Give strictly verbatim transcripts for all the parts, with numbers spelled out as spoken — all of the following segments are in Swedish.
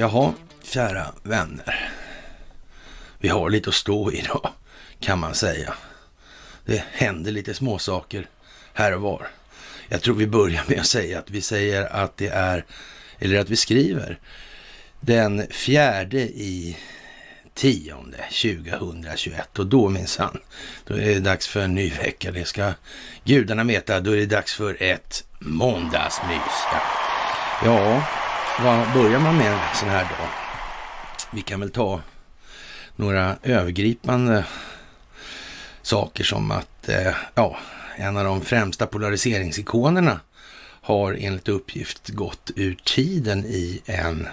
Jaha, kära vänner. Vi har lite att stå i idag, kan man säga. Det händer lite småsaker här och var. Jag tror vi börjar med att säga att vi säger att det är, eller att vi skriver den fjärde i tionde tjugohundratjugoett, och då minsann, då är det dags för en ny vecka. Det ska gudarna veta. Då är det dags för ett måndagsmys. Ja, vad börjar man med en sån här dag? Vi kan väl ta några övergripande saker, som att eh, ja, en av de främsta polariseringsikonerna har enligt uppgift gått ur tiden i en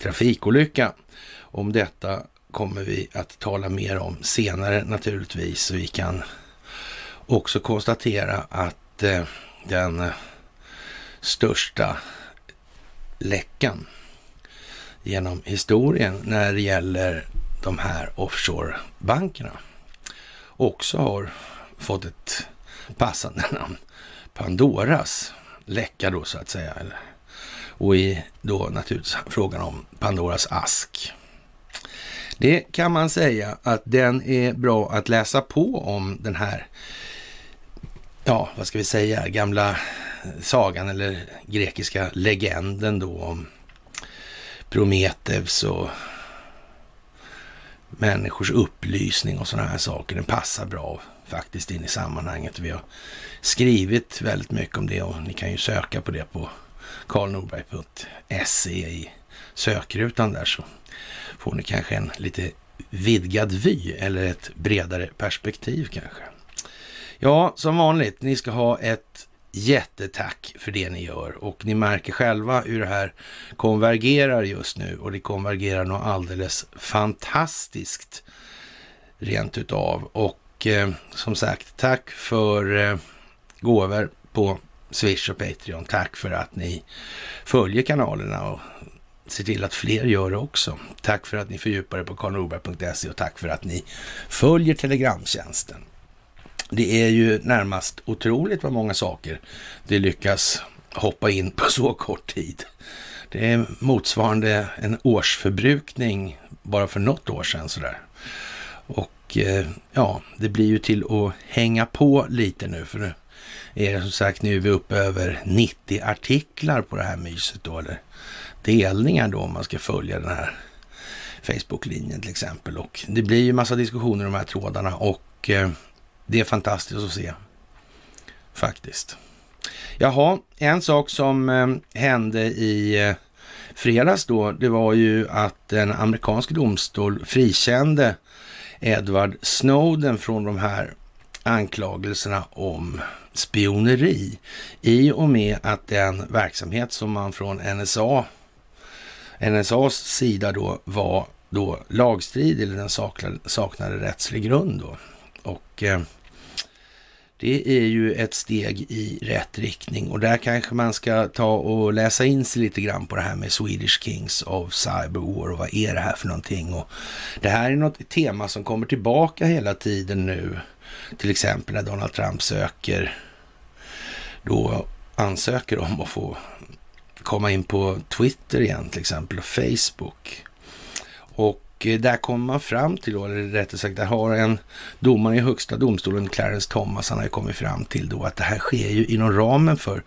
trafikolycka. Om detta kommer vi att tala mer om senare naturligtvis. Vi kan också konstatera att eh, den största läckan genom historien när det gäller de här offshore-bankerna också har fått ett passande namn, Pandoras läcka då, så att säga. Och i då naturligtvis frågan om Pandoras ask. Det kan man säga att den är bra att läsa på om, den här, ja vad ska vi säga, gamla sagan eller grekiska legenden då om Prometheus och människors upplysning och sådana här saker. Den passar bra faktiskt in i sammanhanget. Vi har skrivit väldigt mycket om det, och ni kan ju söka på det på karl norberg punkt se i sökrutan där, så får ni kanske en lite vidgad vy eller ett bredare perspektiv kanske. Ja, som vanligt, ni ska ha ett jättetack för det ni gör, och ni märker själva hur det här konvergerar just nu, och det konvergerar nog alldeles fantastiskt rent utav. Och eh, som sagt, tack för eh, gåvor på Swish och Patreon. Tack för att ni följer kanalerna och ser till att fler gör det också. Tack för att ni fördjupar er på karl norberg punkt se, och tack för att ni följer Telegramtjänsten. Det är ju närmast otroligt vad många saker det lyckas hoppa in på så kort tid. Det är motsvarande en årsförbrukning bara för något år sedan sådär. Och ja, det blir ju till att hänga på lite nu, för nu är det som sagt, nu är vi uppe över nittio artiklar på det här myset då, eller delningar då, om man ska följa den här Facebook-linjen till exempel. Och det blir ju massa diskussioner om de här trådarna, och det är fantastiskt att se faktiskt. Jaha, en sak som eh, hände i eh, fredags då, det var ju att en amerikansk domstol frikände Edward Snowden från de här anklagelserna om spioneri, i och med att den verksamhet som man från N S A N S A:s sida då var då lagstridig, eller den saknade, saknade rättslig grund då. Och eh, det är ju ett steg i rätt riktning, och där kanske man ska ta och läsa in sig lite grann på det här med Swedish Kings of Cyberwar, och vad är det här för någonting. Och det här är något tema som kommer tillbaka hela tiden nu, till exempel när Donald Trump söker då ansöker om att få komma in på Twitter igen till exempel, och Facebook. Och där kommer man fram till, eller rättare sagt, där har en domare i högsta domstolen, Clarence Thomas, han har ju kommit fram till då att det här sker ju inom ramen för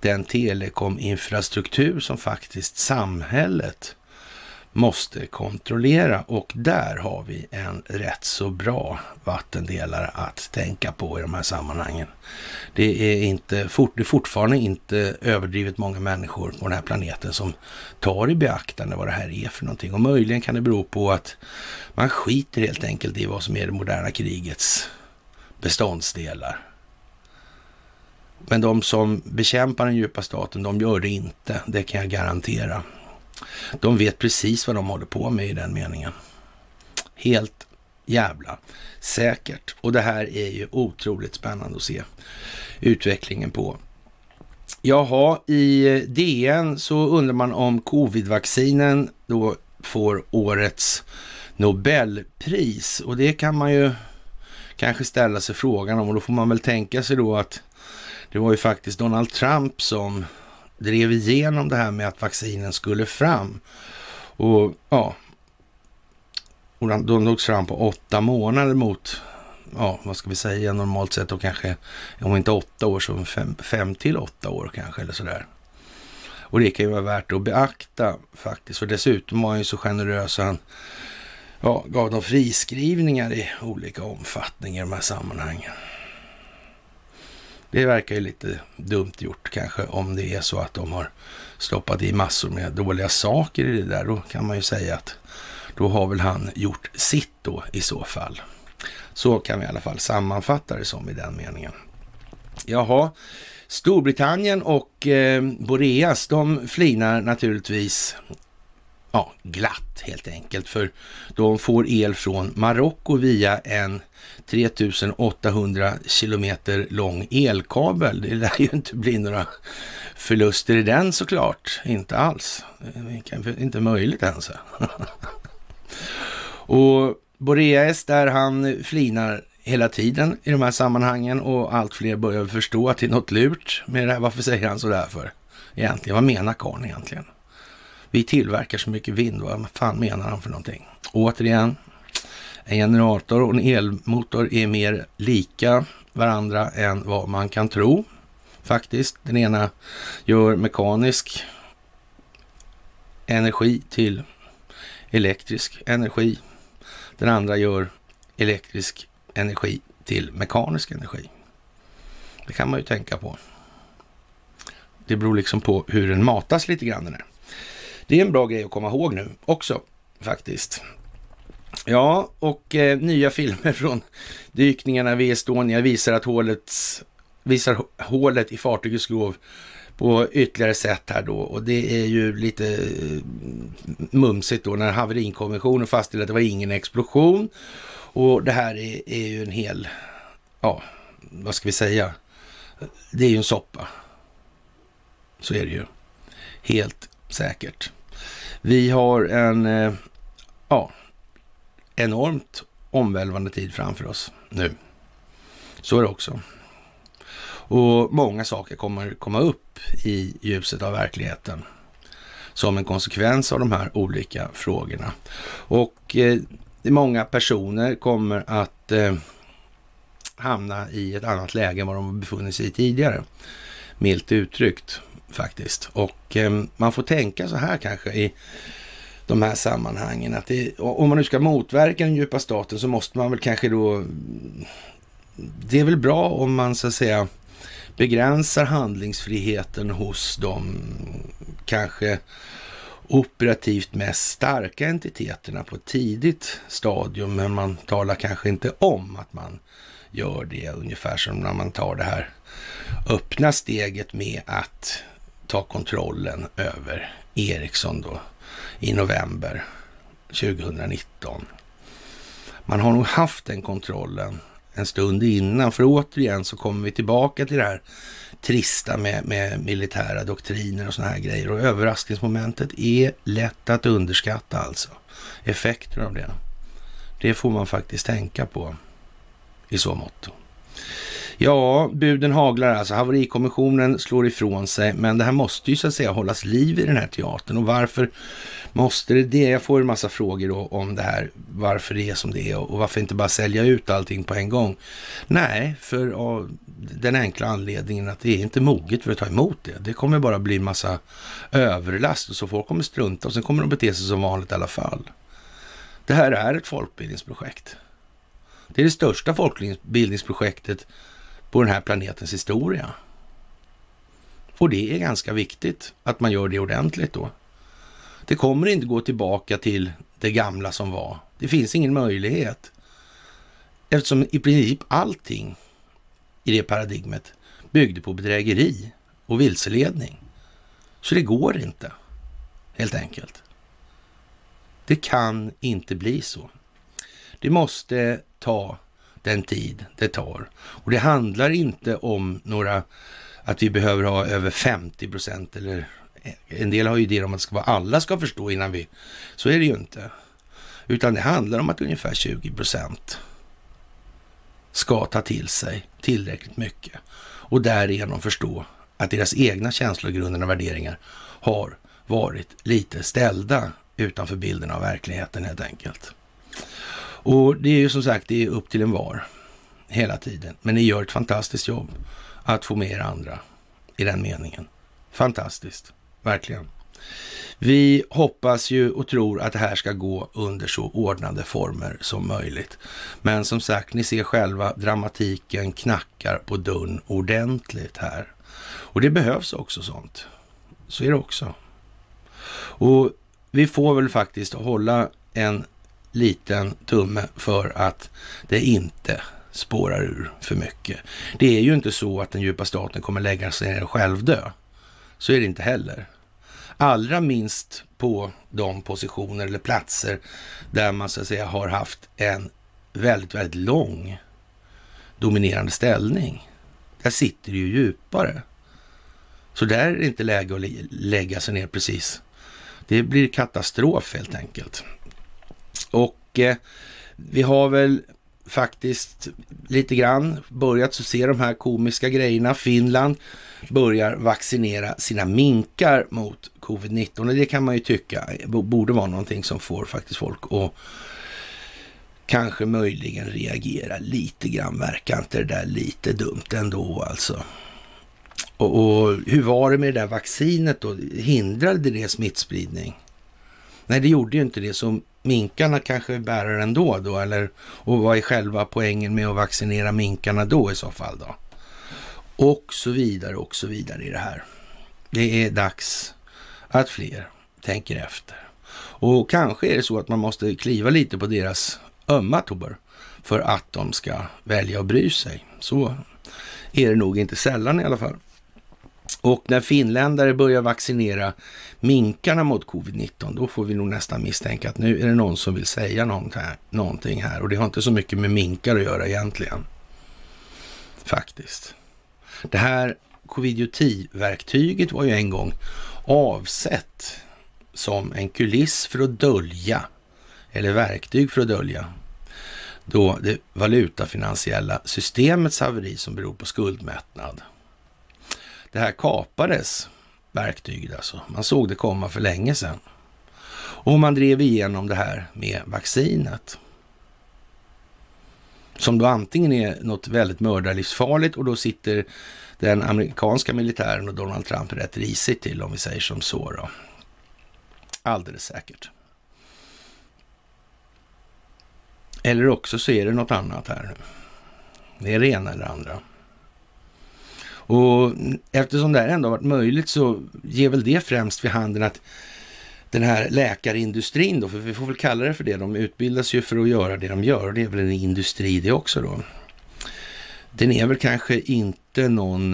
den telekominfrastruktur som faktiskt samhället måste kontrollera. Och där har vi en rätt så bra vattendelare att tänka på i de här sammanhangen. Det är inte fort, det är fortfarande inte överdrivet många människor på den här planeten som tar i beaktande vad det här är för någonting. Och möjligen kan det bero på att man skiter helt enkelt i vad som är det moderna krigets beståndsdelar. Men de som bekämpar den djupa staten, de gör det inte, det kan jag garantera. De vet precis vad de håller på med i den meningen. Helt jävla säkert. Och det här är ju otroligt spännande att se utvecklingen på. Jaha, i D N så undrar man om covid-vaccinen då får årets Nobelpris. Och det kan man ju kanske ställa sig frågan om. Och då får man väl tänka sig då att det var ju faktiskt Donald Trump som drev igenom det här med att vaccinen skulle fram. Och ja, och de drogs fram på åtta månader mot, ja vad ska vi säga, normalt sett och kanske om inte åtta år så fem, fem till åtta år kanske eller sådär. Och det kan ju vara värt att beakta faktiskt. Och dessutom var han ju så generös att han ja, gav dem friskrivningar i olika omfattningar i de här sammanhangen. Det verkar ju lite dumt gjort kanske om det är så att de har stoppat i massor med dåliga saker i det där. Då kan man ju säga att då har väl han gjort sitt då i så fall. Så kan vi i alla fall sammanfatta det som i den meningen. Jaha, Storbritannien och eh, Boreas, de flinar naturligtvis ja, glatt helt enkelt. För de får el från Marokko via en tre tusen åttahundra kilometer lång elkabel. Det lär ju inte bli några förluster i den såklart. Inte alls. Det är inte möjligt ens. Och Boreas, där han flinar hela tiden i de här sammanhangen och allt fler börjar förstå att det är något lurt med det här. Varför säger han så där för? Egentligen, vad menar Karn egentligen? Vi tillverkar så mycket vind, vad fan menar han för någonting? Återigen, en generator och en elmotor är mer lika varandra än vad man kan tro. Faktiskt, den ena gör mekanisk energi till elektrisk energi. Den andra gör elektrisk energi till mekanisk energi. Det kan man ju tänka på. Det beror liksom på hur den matas lite grann den här. Det är en bra grej att komma ihåg nu också faktiskt. Ja, och eh, nya filmer från dykningarna vid Estonia visar att hålet, visar hålet i fartygets skrov på ytterligare sätt här då. Och det är ju lite eh, mumsigt då när Haveriinkommissionen fastställde att det var ingen explosion. Och det här är, är ju en hel, ja vad ska vi säga, det är ju en soppa. Så är det ju. Helt säkert. Vi har en eh, ja, enormt omvälvande tid framför oss nu. Så är det också. Och många saker kommer komma upp i ljuset av verkligheten som en konsekvens av de här olika frågorna. Och eh, många personer kommer att eh, hamna i ett annat läge än vad de befunnit sig i tidigare. Milt uttryckt faktiskt. Och eh, man får tänka så här kanske i de här sammanhangen. Att det, om man nu ska motverka den djupa staten så måste man väl kanske då... Det är väl bra om man så att säga begränsar handlingsfriheten hos de kanske operativt mest starka entiteterna på ett tidigt stadium. Men man talar kanske inte om att man gör det, ungefär som när man tar det här öppna steget med att ta kontrollen över Ericsson då i november tjugonitton. Man har nog haft den kontrollen en stund innan, för återigen så kommer vi tillbaka till det här trista med, med militära doktriner och såna här grejer, och överraskningsmomentet är lätt att underskatta alltså, effekter av det. Det får man faktiskt tänka på i så mått. Ja, buden haglar alltså. Haverikommissionen slår ifrån sig, men det här måste ju så att säga hållas liv i den här teatern. Och varför måste det det? Jag får en massa frågor då om det här, varför det är som det är och varför inte bara sälja ut allting på en gång? Nej, för av den enkla anledningen att det är inte moget för att ta emot det. Det kommer bara bli en massa överlast och så folk kommer strunta och sen kommer de bete sig som vanligt i alla fall. Det här är ett folkbildningsprojekt. Det är det största folkbildningsprojektet på den här planetens historia. Och det är ganska viktigt att man gör det ordentligt då. Det kommer inte gå tillbaka till det gamla som var. Det finns ingen möjlighet. Eftersom i princip allting i det paradigmet byggde på bedrägeri och vilseledning. Så det går inte, helt enkelt. Det kan inte bli så. Det måste ta den tid det tar. Och det handlar inte om några att vi behöver ha över femtio procent eller en del har ju det om att det ska vara alla ska förstå innan vi, så är det ju inte. Utan det handlar om att ungefär tjugo procent ska ta till sig tillräckligt mycket och därigenom förstå att deras egna känslor, grunder och värderingar har varit lite ställda utanför bilden av verkligheten helt enkelt. Och det är ju som sagt, det är upp till en var hela tiden. Men ni gör ett fantastiskt jobb att få med er andra i den meningen. Fantastiskt, verkligen. Vi hoppas ju och tror att det här ska gå under så ordnade former som möjligt. Men som sagt, ni ser själva, dramatiken knackar på dörren ordentligt här. Och det behövs också sånt. Så är det också. Och vi får väl faktiskt hålla en liten tumme för att det inte spårar ur för mycket. Det är ju inte så att den djupa staten kommer lägga sig ner och självdö. Så är det inte heller. Allra minst på de positioner eller platser där man så att säga har haft en väldigt, väldigt lång dominerande ställning. Där sitter det ju djupare. Så där är det inte läge att lägga sig ner precis. Det blir katastrof helt enkelt. Och eh, vi har väl faktiskt lite grann börjat så se de här komiska grejerna. Finland börjar vaccinera sina minkar mot covid nitton. Det kan man ju tycka borde vara någonting som får faktiskt folk att kanske möjligen reagera lite grann. Verkar inte det där lite dumt ändå alltså? Och, och hur var det med det där vaccinet då? Hindrade det smittspridning? Nej, det gjorde ju inte det, som minkarna kanske bärar ändå då, eller, och vad är själva poängen med att vaccinera minkarna då i så fall då? Och så vidare och så vidare i det här. Det är dags att fler tänker efter. Och kanske är det så att man måste kliva lite på deras ömma tår för att de ska välja att bry sig. Så är det nog inte sällan i alla fall. Och när finländare börjar vaccinera minkarna mot covid nitton, då får vi nog nästan misstänka att nu är det någon som vill säga någonting här. Och det har inte så mycket med minkar att göra egentligen. Faktiskt. Det här covidiotivverktyget var ju en gång avsett som en kuliss för att dölja, eller verktyg för att dölja, då det valutafinansiella systemets haveri som beror på skuldmättnad. Det här kapades, verktyget alltså. Man såg det komma för länge sedan. Och man drev igenom det här med vaccinet. Som då antingen är något väldigt mördarlivsfarligt, och då sitter den amerikanska militären och Donald Trump rätt risigt till, om vi säger som så då. Alldeles säkert. Eller också så är det något annat här nu. Det är det ena eller andra. Och eftersom det här ändå har varit möjligt, så ger väl det främst vid handen att den här läkarindustrin då, för vi får väl kalla det för det, de utbildas ju för att göra det de gör, och det är väl en industri det också då. Den är väl kanske inte någon,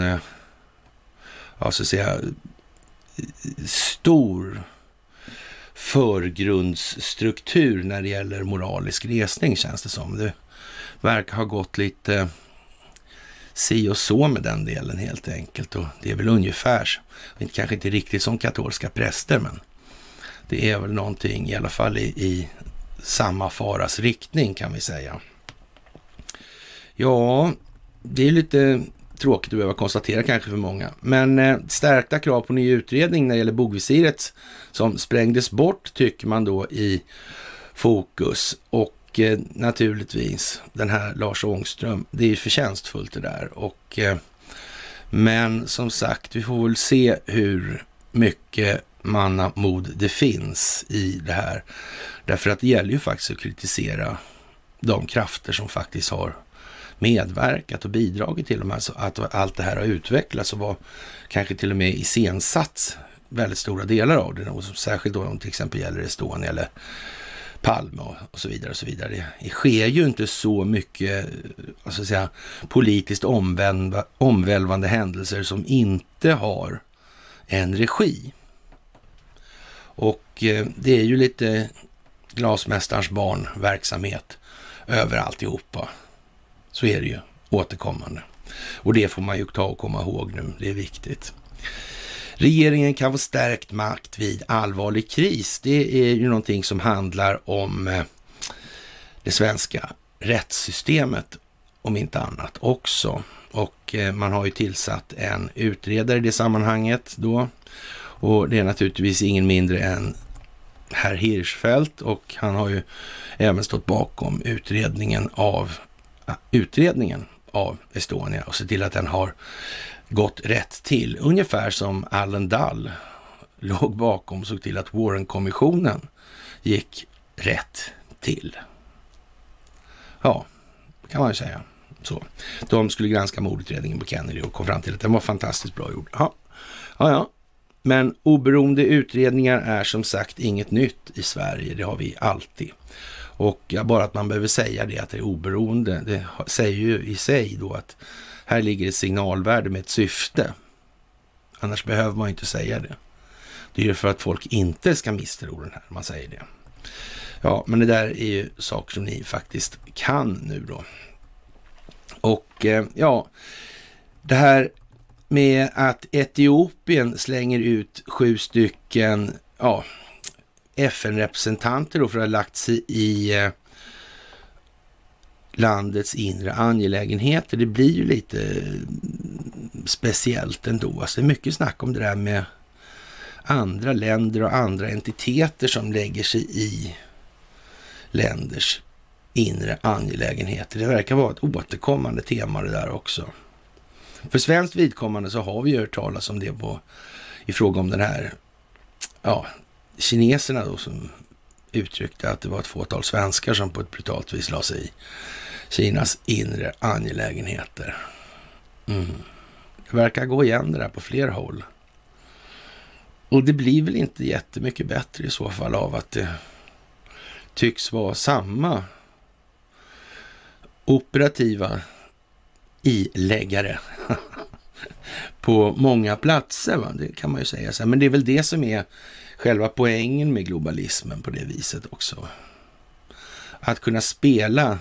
ja så att säga, stor förgrundsstruktur när det gäller moralisk resning, känns det som. Det verkar ha gått lite si och så med den delen helt enkelt, och det är väl ungefär, kanske inte riktigt som katolska präster, men det är väl någonting i alla fall i, i samma faras riktning kan vi säga. Ja, det är lite tråkigt att behöva konstatera kanske för många, men eh, stärkta krav på ny utredning när det gäller bogvisiret som sprängdes bort tycker man då i fokus. Och Och naturligtvis den här Lars Ångström, det är ju förtjänstfullt det där. Och, men som sagt, vi får väl se hur mycket mannamod det finns i det här. Därför att det gäller ju faktiskt att kritisera de krafter som faktiskt har medverkat och bidragit till de här, så att allt det här har utvecklats och var kanske till och med iscensatt väldigt stora delar av det. Och särskilt då om till exempel gäller Estonia eller Palme och så vidare och så vidare. Det sker ju inte så mycket så att säga, politiskt omvända, omvälvande händelser som inte har en regi. Och eh, det är ju lite glasmästarens barnverksamhet över alltihopa. Så är det ju återkommande. Och det får man ju ta och komma ihåg nu. Det är viktigt. Regeringen kan få stärkt makt vid allvarlig kris. Det är ju någonting som handlar om det svenska rättssystemet, om inte annat också. Och man har ju tillsatt en utredare i det sammanhanget då. Och det är naturligtvis ingen mindre än herr Hirschfeldt, och han har ju även stått bakom utredningen av utredningen av Estonia och se till att den har gått rätt till. Ungefär som Allen Dull låg bakom och såg till att Warren-kommissionen gick rätt till. Ja, kan man ju säga. Så. De skulle granska mordutredningen på Kennedy och kom fram till att den var fantastiskt bra gjord. Ja, ja. ja. Men oberoende utredningar är som sagt inget nytt i Sverige. Det har vi alltid. Och bara att man behöver säga det, att det är oberoende, det säger ju i sig då att här ligger ett signalvärde med ett syfte. Annars behöver man inte säga det. Det är ju för att folk inte ska misstro den här, man säger det. Ja, men det där är ju saker som ni faktiskt kan nu då. Och ja, det här med att Etiopien slänger ut sju stycken, ja, F N-representanter då för att ha lagt sig i landets inre angelägenheter. Det blir ju lite speciellt ändå. Alltså det är mycket snack om det där med andra länder och andra entiteter som lägger sig i länders inre angelägenheter. Det verkar vara ett återkommande tema det där också. För svenskt vidkommande så har vi ju hört talas om det på, i fråga om den här, ja, kineserna då, som uttryckte att det var ett fåtal svenskar som på ett brutalt vis la sig i Kinas inre angelägenheter. Mm. Det verkar gå igen det där på fler håll. Och det blir väl inte jättemycket bättre i så fall av att det tycks vara samma operativa iläggare på många platser, va? Det kan man ju säga. Så. Men det är väl det som är själva poängen med globalismen på det viset också. Att kunna spela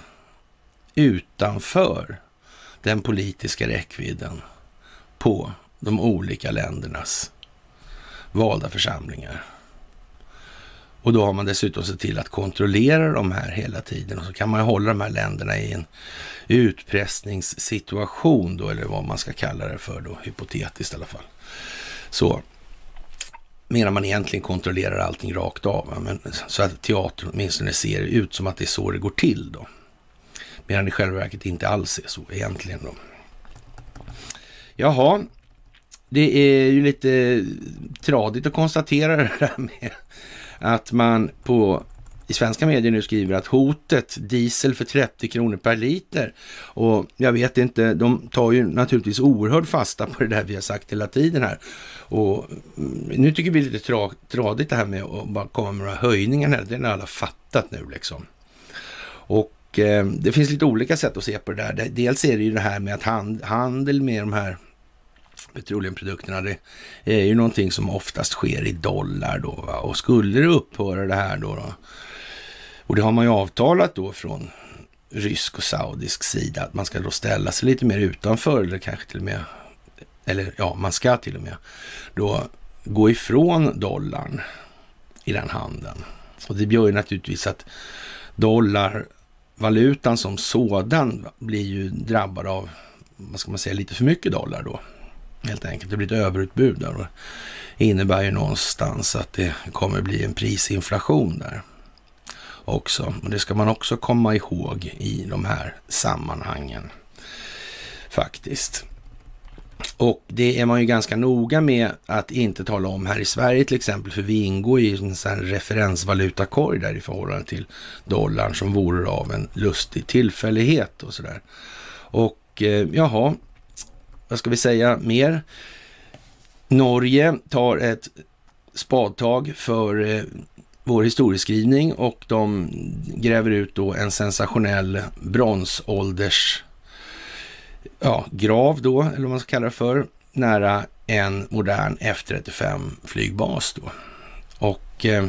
utanför den politiska räckvidden på de olika ländernas valda församlingar. Och då har man dessutom sett till att kontrollera de här hela tiden. Och så kan man hålla de här länderna i en utpressningssituation då, eller vad man ska kalla det för då, hypotetiskt i alla fall. Så medan man egentligen kontrollerar allting rakt av. Men, så att teatern åtminstone ser ut som att det är så det går till då. Medan det själva verket inte alls är så egentligen då. Jaha. Det är ju lite tradigt att konstatera det där med att man på, i svenska medier nu skriver att hotet diesel för trettio kronor per liter, och jag vet inte, de tar ju naturligtvis oerhört fasta på det där vi har sagt hela tiden här, och nu tycker vi lite tra, tradigt det här med att bara komma med några höjningar här, det är alla fattat nu liksom. Och eh, det finns lite olika sätt att se på det där. Dels är det ju det här med att hand, handel med de här petroleumprodukterna, det är ju någonting som oftast sker i dollar då, va? Och skulle det upphöra det här då, då, och det har man ju avtalat då från rysk och saudisk sida, att man ska då ställa sig lite mer utanför, eller kanske till och med, eller ja, man ska till och med då gå ifrån dollarn i den handeln. Och det gör ju naturligtvis att dollarvalutan som sådan blir ju drabbad av, vad ska man säga, lite för mycket dollar då. Helt enkelt, det blir ett överutbud där, och det innebär ju någonstans att det kommer bli en prisinflation där också. Och det ska man också komma ihåg i de här sammanhangen faktiskt. Och det är man ju ganska noga med att inte tala om här i Sverige till exempel, för vi ingår i en sån här referensvalutakorg där i förhållande till dollarn, som vore av en lustig tillfällighet och sådär. Och jaha, vad ska vi säga mer? Norge tar ett spadtag för eh, vår historieskrivning, och de gräver ut då en sensationell bronsålders ja, grav då, eller vad man ska kalla det för, nära en modern F trettiofem flygbas då. Och eh,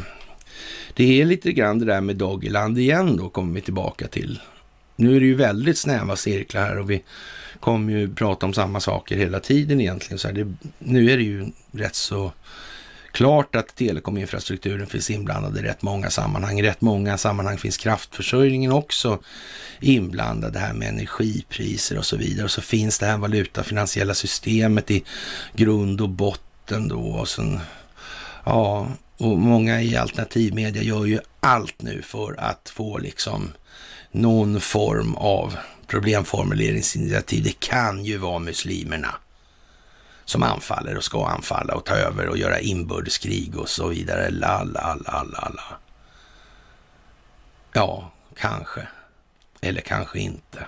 det är lite grann det där med Doggerland igen då, kommer vi tillbaka till. Nu är det ju väldigt snäva cirklar här, och vi kommer ju prata om samma saker hela tiden egentligen. Så här, det, nu är det ju rätt så klart att telekominfrastrukturen finns inblandad i rätt många sammanhang. I rätt många sammanhang finns kraftförsörjningen också inblandad, det här med energipriser och så vidare. Och så finns det här valutafinansiella systemet i grund och botten då, och sen, ja, Och många i alternativmedia gör ju allt nu för att få liksom någon form av problemformuleringsinitiativ. Det kan ju vara muslimerna som anfaller och ska anfalla och ta över och göra inbördeskrig och så vidare. La, la, la, la, la. Ja, kanske. Eller kanske inte.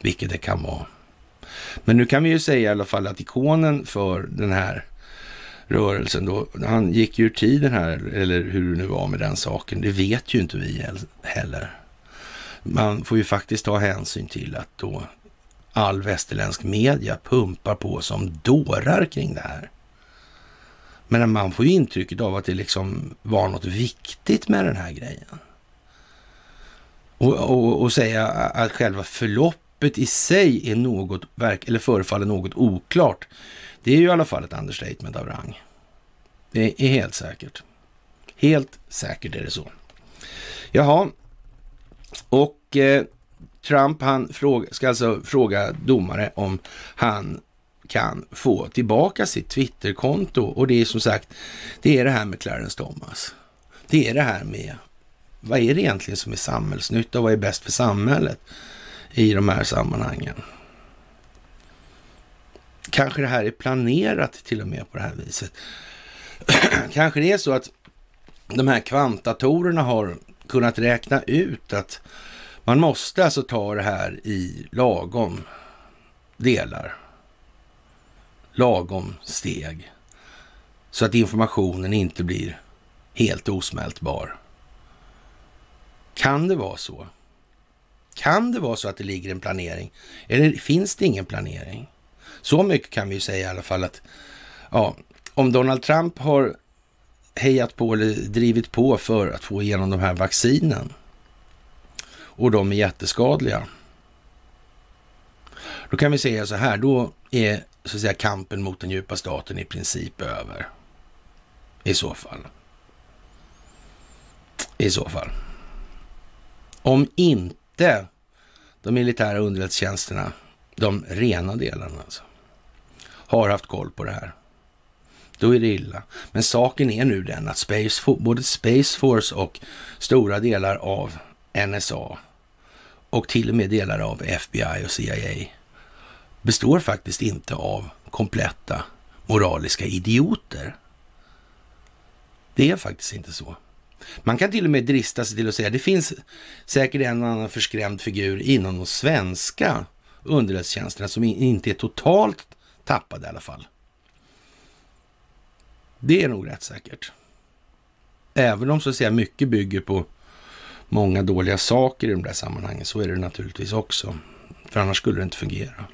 Vilket det kan vara. Men nu kan vi ju säga i alla fall att ikonen för den här rörelsen då, han gick ju ur tiden här, eller hur det nu var med den saken, det vet ju inte vi heller. Man får ju faktiskt ta hänsyn till att då all västerländsk media pumpar på som dårar kring det här. Men man får ju intrycket av att det liksom var något viktigt med den här grejen. Och, och, och säga att själva förloppet i sig är något, eller förefaller något oklart. Det är ju i alla fall ett understatement av rang. Det är helt säkert. Helt säkert är det så. Jaha. Och eh, Trump han fråga, ska alltså fråga domare om han kan få tillbaka sitt Twitterkonto. Och det är som sagt, det är det här med Clarence Thomas. Det är det här med, vad är det egentligen som är samhällsnytta? Vad är bäst för samhället i de här sammanhangen? Kanske det här är planerat till och med på det här viset. Kanske det är så att de här kvantatorerna har kunnat räkna ut att man måste alltså ta det här i lagom delar. Lagom steg. Så att informationen inte blir helt osmältbar. Kan det vara så? Kan det vara så att det ligger en planering? Eller finns det ingen planering? Så mycket kan vi ju säga i alla fall att ja, om Donald Trump har hejat på eller drivit på för att få igenom de här vaccinen och de är jätteskadliga, då kan vi säga så här, då är så att säga kampen mot den djupa staten i princip över. I så fall. I så fall. Om inte de militära underrättelsetjänsterna, de rena delarna alltså, har haft koll på det här, då är det illa. Men saken är nu den att Space, både Space Force och stora delar av N S A och till och med delar av F B I och C I A består faktiskt inte av kompletta moraliska idioter. Det är faktiskt inte så. Man kan till och med drista sig till att säga det finns säkert en annan förskrämd figur inom de svenska underrättelsetjänsterna som inte är totalt tappade i alla fall. Det är nog rätt säkert. Även om så att säga mycket bygger på många dåliga saker i de där sammanhangen, så är det naturligtvis också. För annars skulle det inte fungera.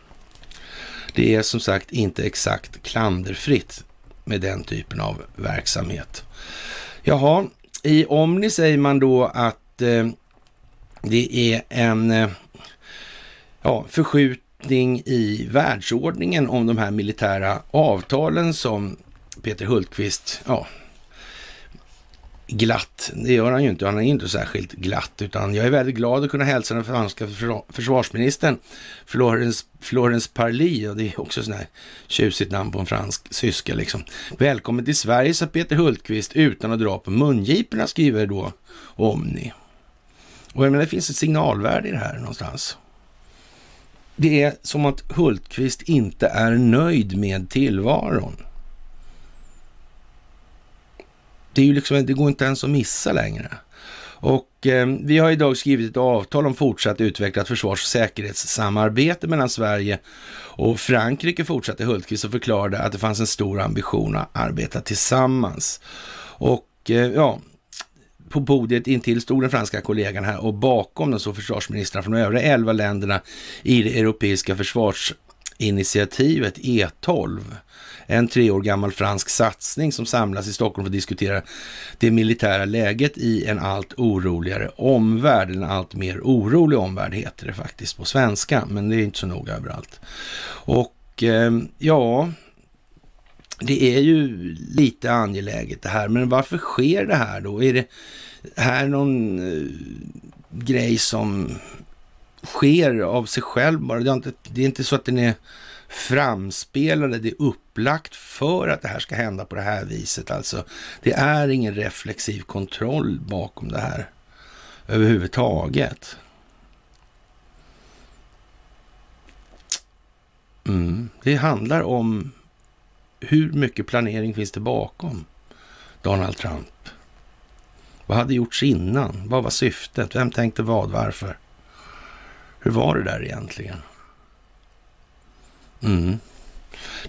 Det är som sagt inte exakt klanderfritt med den typen av verksamhet. Jaha, i Omni säger man då att eh, det är en eh, ja, förskjutning i världsordningen om de här militära avtalen som Peter Hultqvist, ja, glatt, det gör han ju inte, han är inte särskilt glatt, utan jag är väldigt glad att kunna hälsa den franska försvarsministern Florence, Florence Parly, och det är också sån här tjusigt namn på en fransk syska liksom. Välkommen till Sverige, sa Peter Hultqvist utan att dra på mungiporna, skriver då Omni. Och jag menar, det finns ett signalvärde i det här någonstans. Det är som att Hultqvist inte är nöjd med tillvaron. Det är ju liksom, det går inte ens att missa längre. Och eh, vi har idag skrivit ett avtal om fortsatt utvecklat försvars- och säkerhetssamarbete mellan Sverige och Frankrike, fortsatte Hultqvist och förklarade att det fanns en stor ambition att arbeta tillsammans. Och eh, ja... på podiet intill stod den franska kollegan här och bakom den så försvarsministrar från de övriga elva länderna i det europeiska försvarsinitiativet E tolv. En tre år gammal fransk satsning som samlas i Stockholm för att diskutera det militära läget i en allt oroligare omvärld. En allt mer orolig omvärld heter det faktiskt på svenska, men det är inte så noga överallt. Och ja... det är ju lite angeläget det här, men varför sker det här då? Är det här någon eh, grej som sker av sig själv bara? Det är inte, det är inte så att den är framspelade, det är upplagt för att det här ska hända på det här viset. Alltså, det är ingen reflexiv kontroll bakom det här överhuvudtaget. Mm. Det handlar om hur mycket planering finns det bakom Donald Trump. Vad hade gjorts innan? Vad var syftet? Vem tänkte vad? Varför? Hur var det där egentligen? Mm.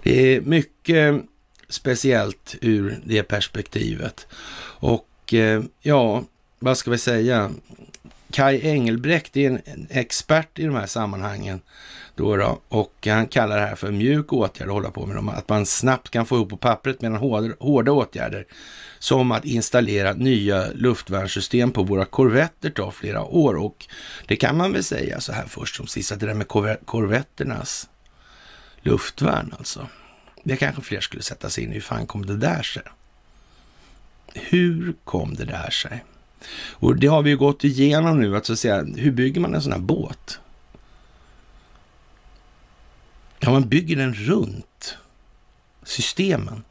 Det är mycket speciellt ur det perspektivet. Och ja, vad ska vi säga? Kai Engelbrecht är en expert i de här sammanhangen. Då då, och han kallar det här för mjuk åtgärd att hålla på med dem. Att man snabbt kan få ihop på pappret, medan hårda, hårda åtgärder som att installera nya luftvärnssystem på våra korvetter tar flera år. Och det kan man väl säga så här först som sist, att det där med korvetternas luftvärn alltså. Det kanske fler skulle sätta sig in i. Hur fan kom det där sig? Hur kom det där sig? Och det har vi ju gått igenom nu, att så att säga, hur bygger man en sån här båt? Ja, man bygger den runt systemen.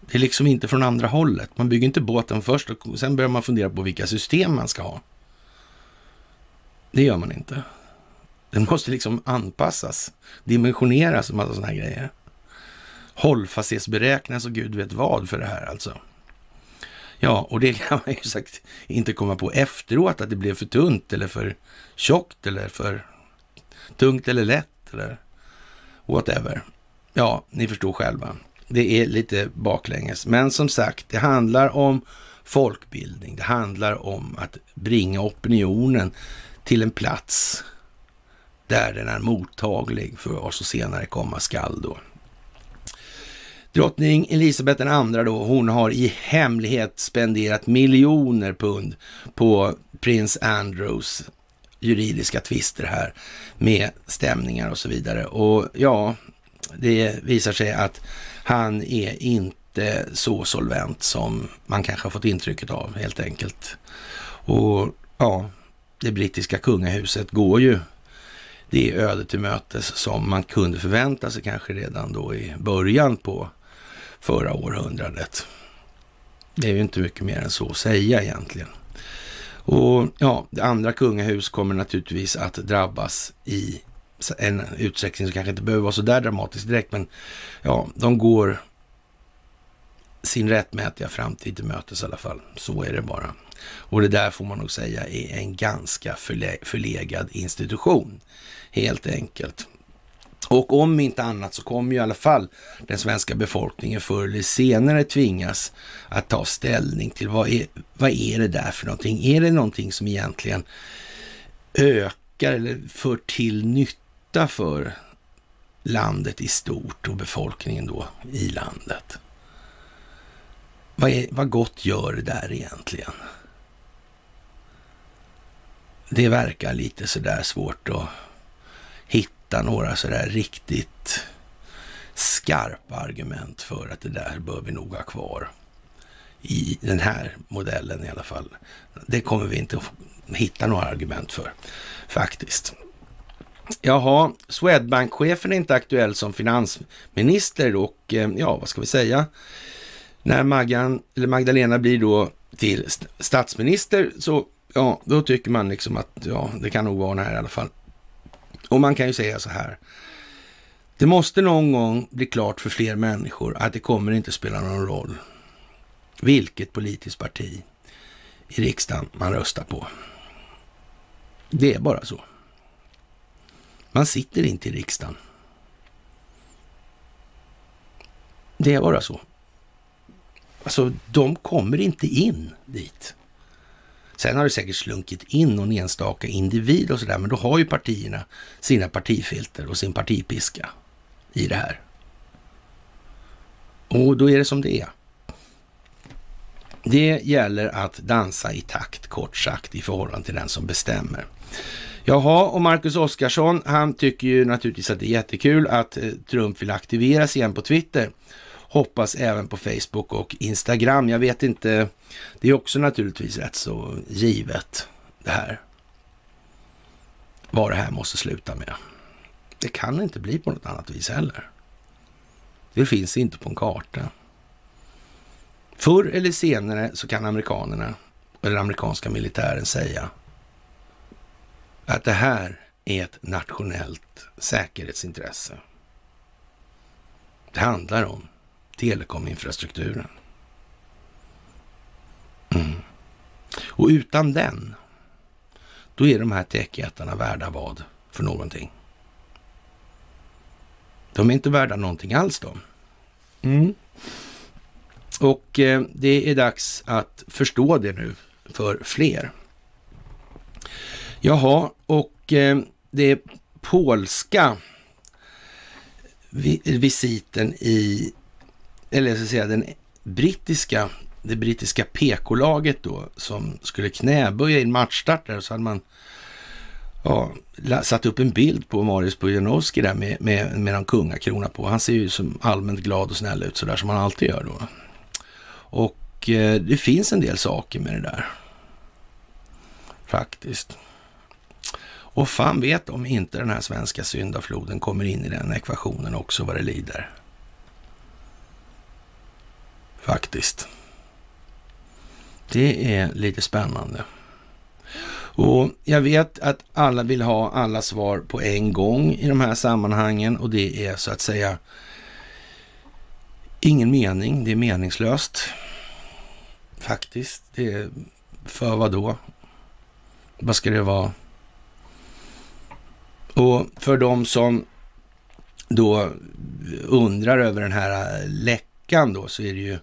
Det är liksom inte från andra hållet. Man bygger inte båten först och sen börjar man fundera på vilka system man ska ha. Det gör man inte. Den måste liksom anpassas, dimensioneras och massa såna här grejer. Hållfasthetsberäknas och gud vet vad för det här alltså. Ja, och det kan man ju sagt inte komma på efteråt, att det blev för tunt eller för tjockt eller för tungt eller lätt eller whatever. Ja, ni förstår själva. Det är lite baklänges. Men som sagt, det handlar om folkbildning. Det handlar om att bringa opinionen till en plats där den är mottaglig för vad som senare komma skall då. Drottning Elisabeth den andra då, hon har i hemlighet spenderat miljoner pund på prins Andrews juridiska tvister här med stämningar och så vidare. Och ja, det visar sig att han är inte så solvent som man kanske har fått intrycket av helt enkelt. Och ja, det brittiska kungahuset går ju det öde till mötes som man kunde förvänta sig kanske redan då i början på förra århundradet. Det är ju inte mycket mer än så att säga egentligen. Och ja, det andra kungahus kommer naturligtvis att drabbas i en utsträckning som kanske inte behöver vara så där dramatiskt direkt, men ja, de går sin rättmätiga framtid till mötes i alla fall. Så är det bara. Och det där får man nog säga är en ganska förle- förlegad institution helt enkelt. Och om inte annat så kommer ju i alla fall den svenska befolkningen förr eller senare tvingas att ta ställning till vad är, vad är det där för någonting? Är det någonting som egentligen ökar eller för till nytta för landet i stort och befolkningen då i landet? Vad, är, vad gott gör det där egentligen? Det verkar lite sådär svårt att hitta några sådär riktigt skarpa argument för att det där bör vi nog ha kvar i den här modellen i alla fall. Det kommer vi inte att hitta några argument för faktiskt. Jaha, Swedbank-chefen är inte aktuell som finansminister och ja, vad ska vi säga? När Maggan, eller Magdalena blir då till statsminister så ja, då tycker man liksom att ja, det kan nog vara den här i alla fall. Och man kan ju säga så här. Det måste någon gång bli klart för fler människor att det kommer inte spela någon roll vilket politiskt parti i riksdagen man röstar på. Det är bara så. Man sitter inte i riksdagen. Det är bara så. Alltså, de kommer inte in dit. Sen har det säkert slunkit in någon enstaka individ och sådär, men då har ju partierna sina partifilter och sin partipiska i det här. Och då är det som det är. Det gäller att dansa i takt, kort sagt, i förhållande till den som bestämmer. Jaha, och Markus Oscarsson, han tycker ju naturligtvis att det är jättekul att Trump vill aktiveras igen på Twitter. Hoppas även på Facebook och Instagram. Jag vet inte, det är också naturligtvis rätt så givet det här. Vad det här måste sluta med. Det kan inte bli på något annat vis heller. Det finns inte på en karta. Förr eller senare så kan amerikanerna eller amerikanska militären säga att det här är ett nationellt säkerhetsintresse. Det handlar om telekominfrastrukturen. Mm. Och utan den, då är de här techjättarna värda vad för någonting? De är inte värda någonting alls då. Mm. Och eh, det är dags att förstå det nu för fler. Jaha, och eh, det polska vi- visiten i, eller jag ska säga den brittiska, det brittiska P K-laget då, som skulle knäböja i en matchstart där, så hade man ja, satt upp en bild på Mariusz Pujanowski där med, med, med en kungakrona på. Han ser ju som allmänt glad och snäll ut, så där som han alltid gör då. Och eh, det finns en del saker med det där. Faktiskt. Och fan vet om inte den här svenska syndafloden kommer in i den ekvationen också vad det lider. Faktiskt. Det är lite spännande. Och jag vet att alla vill ha alla svar på en gång i de här sammanhangen, och det är så att säga ingen mening, det är meningslöst. Faktiskt, det är för vad då? Vad ska det vara? Och för de som då undrar över den här läckan då, så är det ju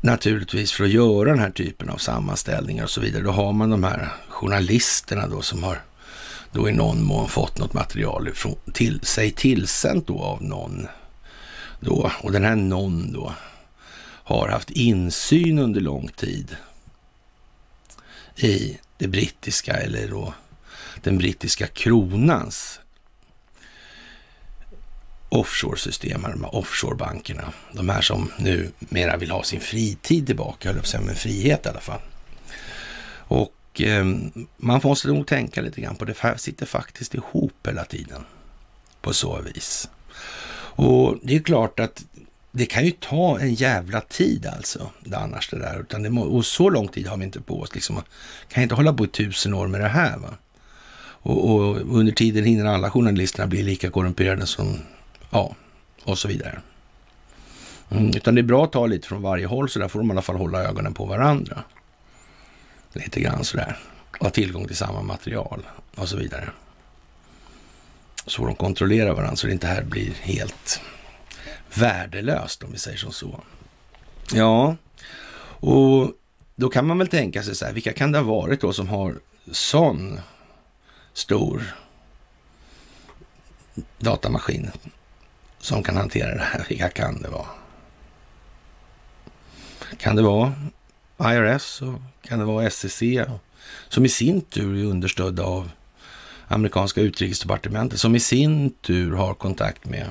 naturligtvis för att göra den här typen av sammanställningar och så vidare. Då har man de här journalisterna då som har då i någon mån fått något material från, till sig tillsänt då av någon då. Och den här någon då har haft insyn under lång tid i det brittiska eller då den brittiska kronans offshore-system, de här offshore-bankerna. De här som nu mera vill ha sin fritid tillbaka, höll upp sig med frihet i alla fall. Och eh, man måste nog tänka lite grann på det, här sitter faktiskt ihop hela tiden på så vis. Och det är klart att det kan ju ta en jävla tid alltså, det annars det där. Utan det må, och så lång tid har vi inte på oss. Liksom, man kan inte hålla på i tusen år med det här va. Och, och under tiden hinner alla journalisterna bli lika korrumperade som ja, och så vidare. Mm, utan det är bra att ta lite från varje håll, så där får de i alla fall hålla ögonen på varandra. Lite grann sådär. Och ha tillgång till samma material och så vidare. Så de kontrollerar varandra så det inte här blir helt värdelöst om vi säger som så. Ja, och då kan man väl tänka sig så här, vilka kan det ha varit då som har sån stor datamaskin som kan hantera det här? Vilka kan det vara? Kan det vara I R S och kan det vara S E C som i sin tur är understödd av amerikanska utrikesdepartementet, som i sin tur har kontakt med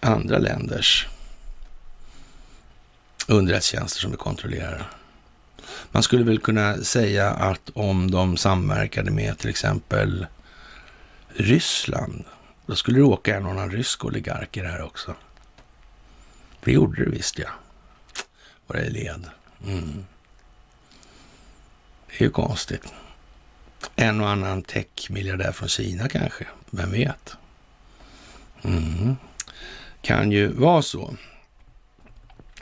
andra länders underrättelsetjänster som vi kontrollerar. Man skulle väl kunna säga att om de samverkade med till exempel Ryssland, då skulle det åka en annan rysk oligark i det här också. Det gjorde det visst, ja. Var det i led. Mm. Det är ju konstigt. En och annan tech-miljardär från Kina kanske. Vem vet? Mm. Kan ju vara så.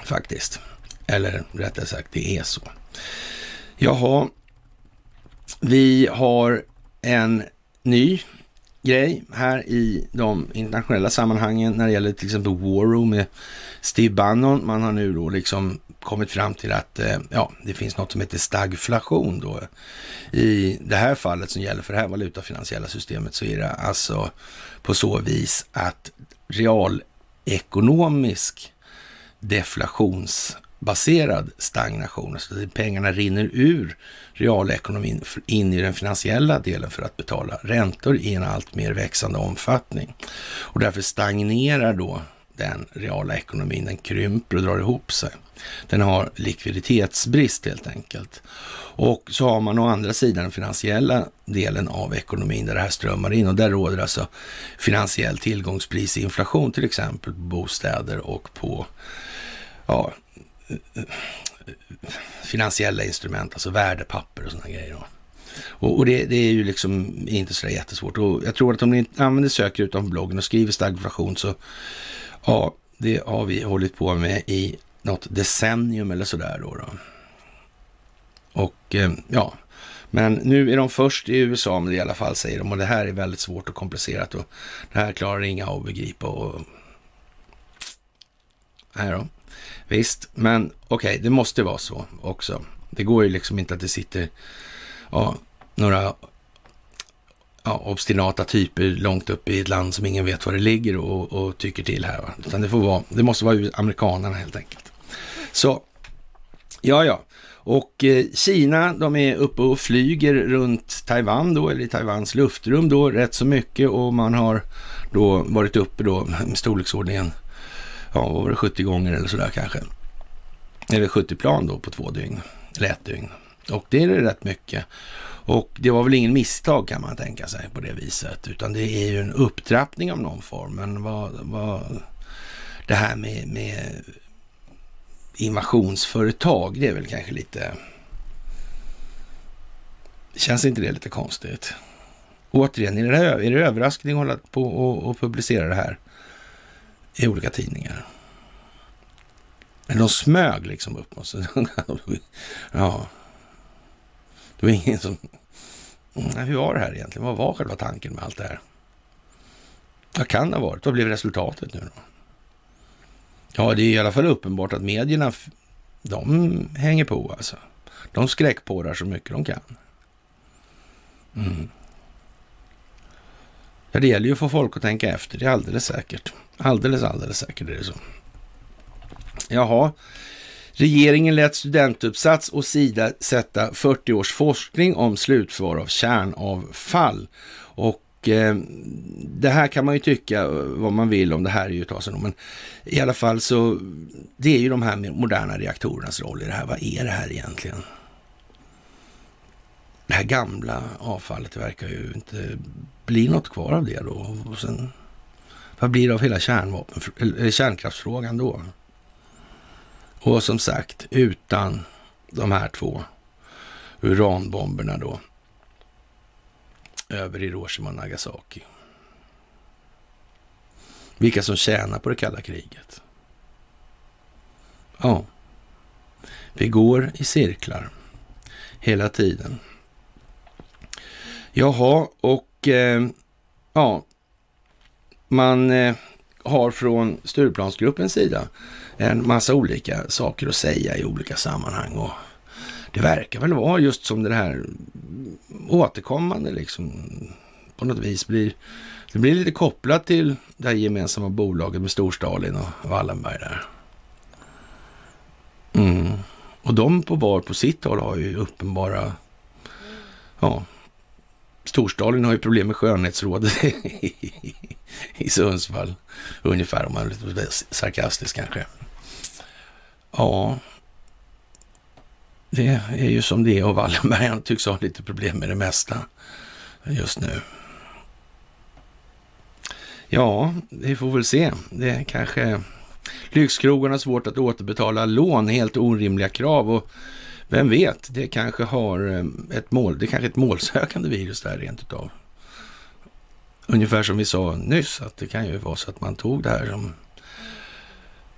Faktiskt. Eller rättare sagt, det är så. Jaha. Vi har en ny grej här i de internationella sammanhangen när det gäller till exempel War Room med Steve Bannon. Man har nu då liksom kommit fram till att ja, det finns något som heter stagflation då. I det här fallet som gäller för det här valutafinansiella systemet så är det alltså på så vis att realekonomisk deflationsbaserad stagnation, alltså pengarna rinner ur realekonomin in i den finansiella delen för att betala räntor i en allt mer växande omfattning. Och därför stagnerar då den reala ekonomin, den krymper och drar ihop sig. Den har likviditetsbrist helt enkelt. Och så har man å andra sidan den finansiella delen av ekonomin där det här strömmar in, och där råder alltså finansiell tillgångsprisinflation, till exempel på bostäder och på ja, finansiella instrument, alltså värdepapper och sådana grejer då. Och, och det, det är ju liksom inte så jättesvårt. Och jag tror att om ni använder söker utom bloggen och skriver stagflation, så ja, det har vi hållit på med i något decennium eller sådär då, då. Och ja, men nu är de först i U S A med det i alla fall, säger de. Och det här är väldigt svårt och komplicerat, och det här klarar inga av att begripa och... Nej då. Visst, men okej, okay, det måste vara så också. Det går ju liksom inte att det sitter ja, några ja, obstinata typer långt upp i ett land som ingen vet var det ligger och, och tycker till här. Va? Utan det, får vara, det måste vara amerikanerna helt enkelt. Så, ja ja. Och eh, Kina, de är uppe och flyger runt Taiwan då, eller i Taiwans luftrum då, rätt så mycket. Och man har då varit uppe då med storleksordningen ja, var det sjuttio gånger eller sådär kanske. Eller sjuttio plan då på två dygn, eller ett dygn. Och det är rätt mycket. Och det var väl ingen misstag kan man tänka sig på det viset. Utan det är ju en upptrappning av någon form. Men vad, vad det här med, med invasionsföretag, det är väl kanske lite... Känns inte det lite konstigt? Återigen, är det, är det överraskning att hålla på och, och publicera det här i olika tidningar? Men de smög liksom upp mot sig. Ja... Det var ingen som... Nej, hur var det här egentligen? Vad var själva tanken med allt det här? Vad kan det ha varit? Vad blev resultatet nu då? Ja, det är i alla fall uppenbart att medierna, de hänger på alltså. De skräckpårar så mycket de kan. Mm. Ja, det gäller ju att få folk att tänka efter. Det är alldeles säkert. Alldeles, alldeles säkert är det så. Jaha. Regeringen lät studentuppsats och Sida sätta fyrtio års forskning om slutförvar av kärnavfall. Och eh, det här kan man ju tycka vad man vill om, det här är ju ta sig om. Men i alla fall så, det är ju de här moderna reaktorernas roll i det här. Vad är det här egentligen? Det här gamla avfallet verkar ju inte bli något kvar av det då. Och sen, vad blir det av hela kärnvapen, eller kärnkraftsfrågan då? Och som sagt, utan de här två uranbomberna då över Hiroshima och Nagasaki. Vilka som tjänar på det kalla kriget. Ja, vi går i cirklar hela tiden. Jaha, och eh, ja, man... Eh, har från Stureplansgruppens sida en massa olika saker att säga i olika sammanhang, och det verkar väl vara just som det här återkommande liksom på något vis blir, det blir lite kopplat till det här gemensamma bolaget med Storstalin och Wallenberg där. Mm. Och de på var på sitt håll har ju uppenbara ja, Storstalin har ju problem med skönhetsrådet i, i Sundsvall. Ungefär, om man är lite sarkastisk kanske. Ja, det är ju som det är. Och Wallenberg tycks ha lite problem med det mesta just nu. Ja, vi får väl se. Det är kanske... Lyxkrogarna har svårt att återbetala lån. Helt orimliga krav och... Vem vet, det kanske har ett mål, det kanske är ett målsökande virus där rent utav. Ungefär som vi sa nyss, att det kan ju vara så att man tog det här som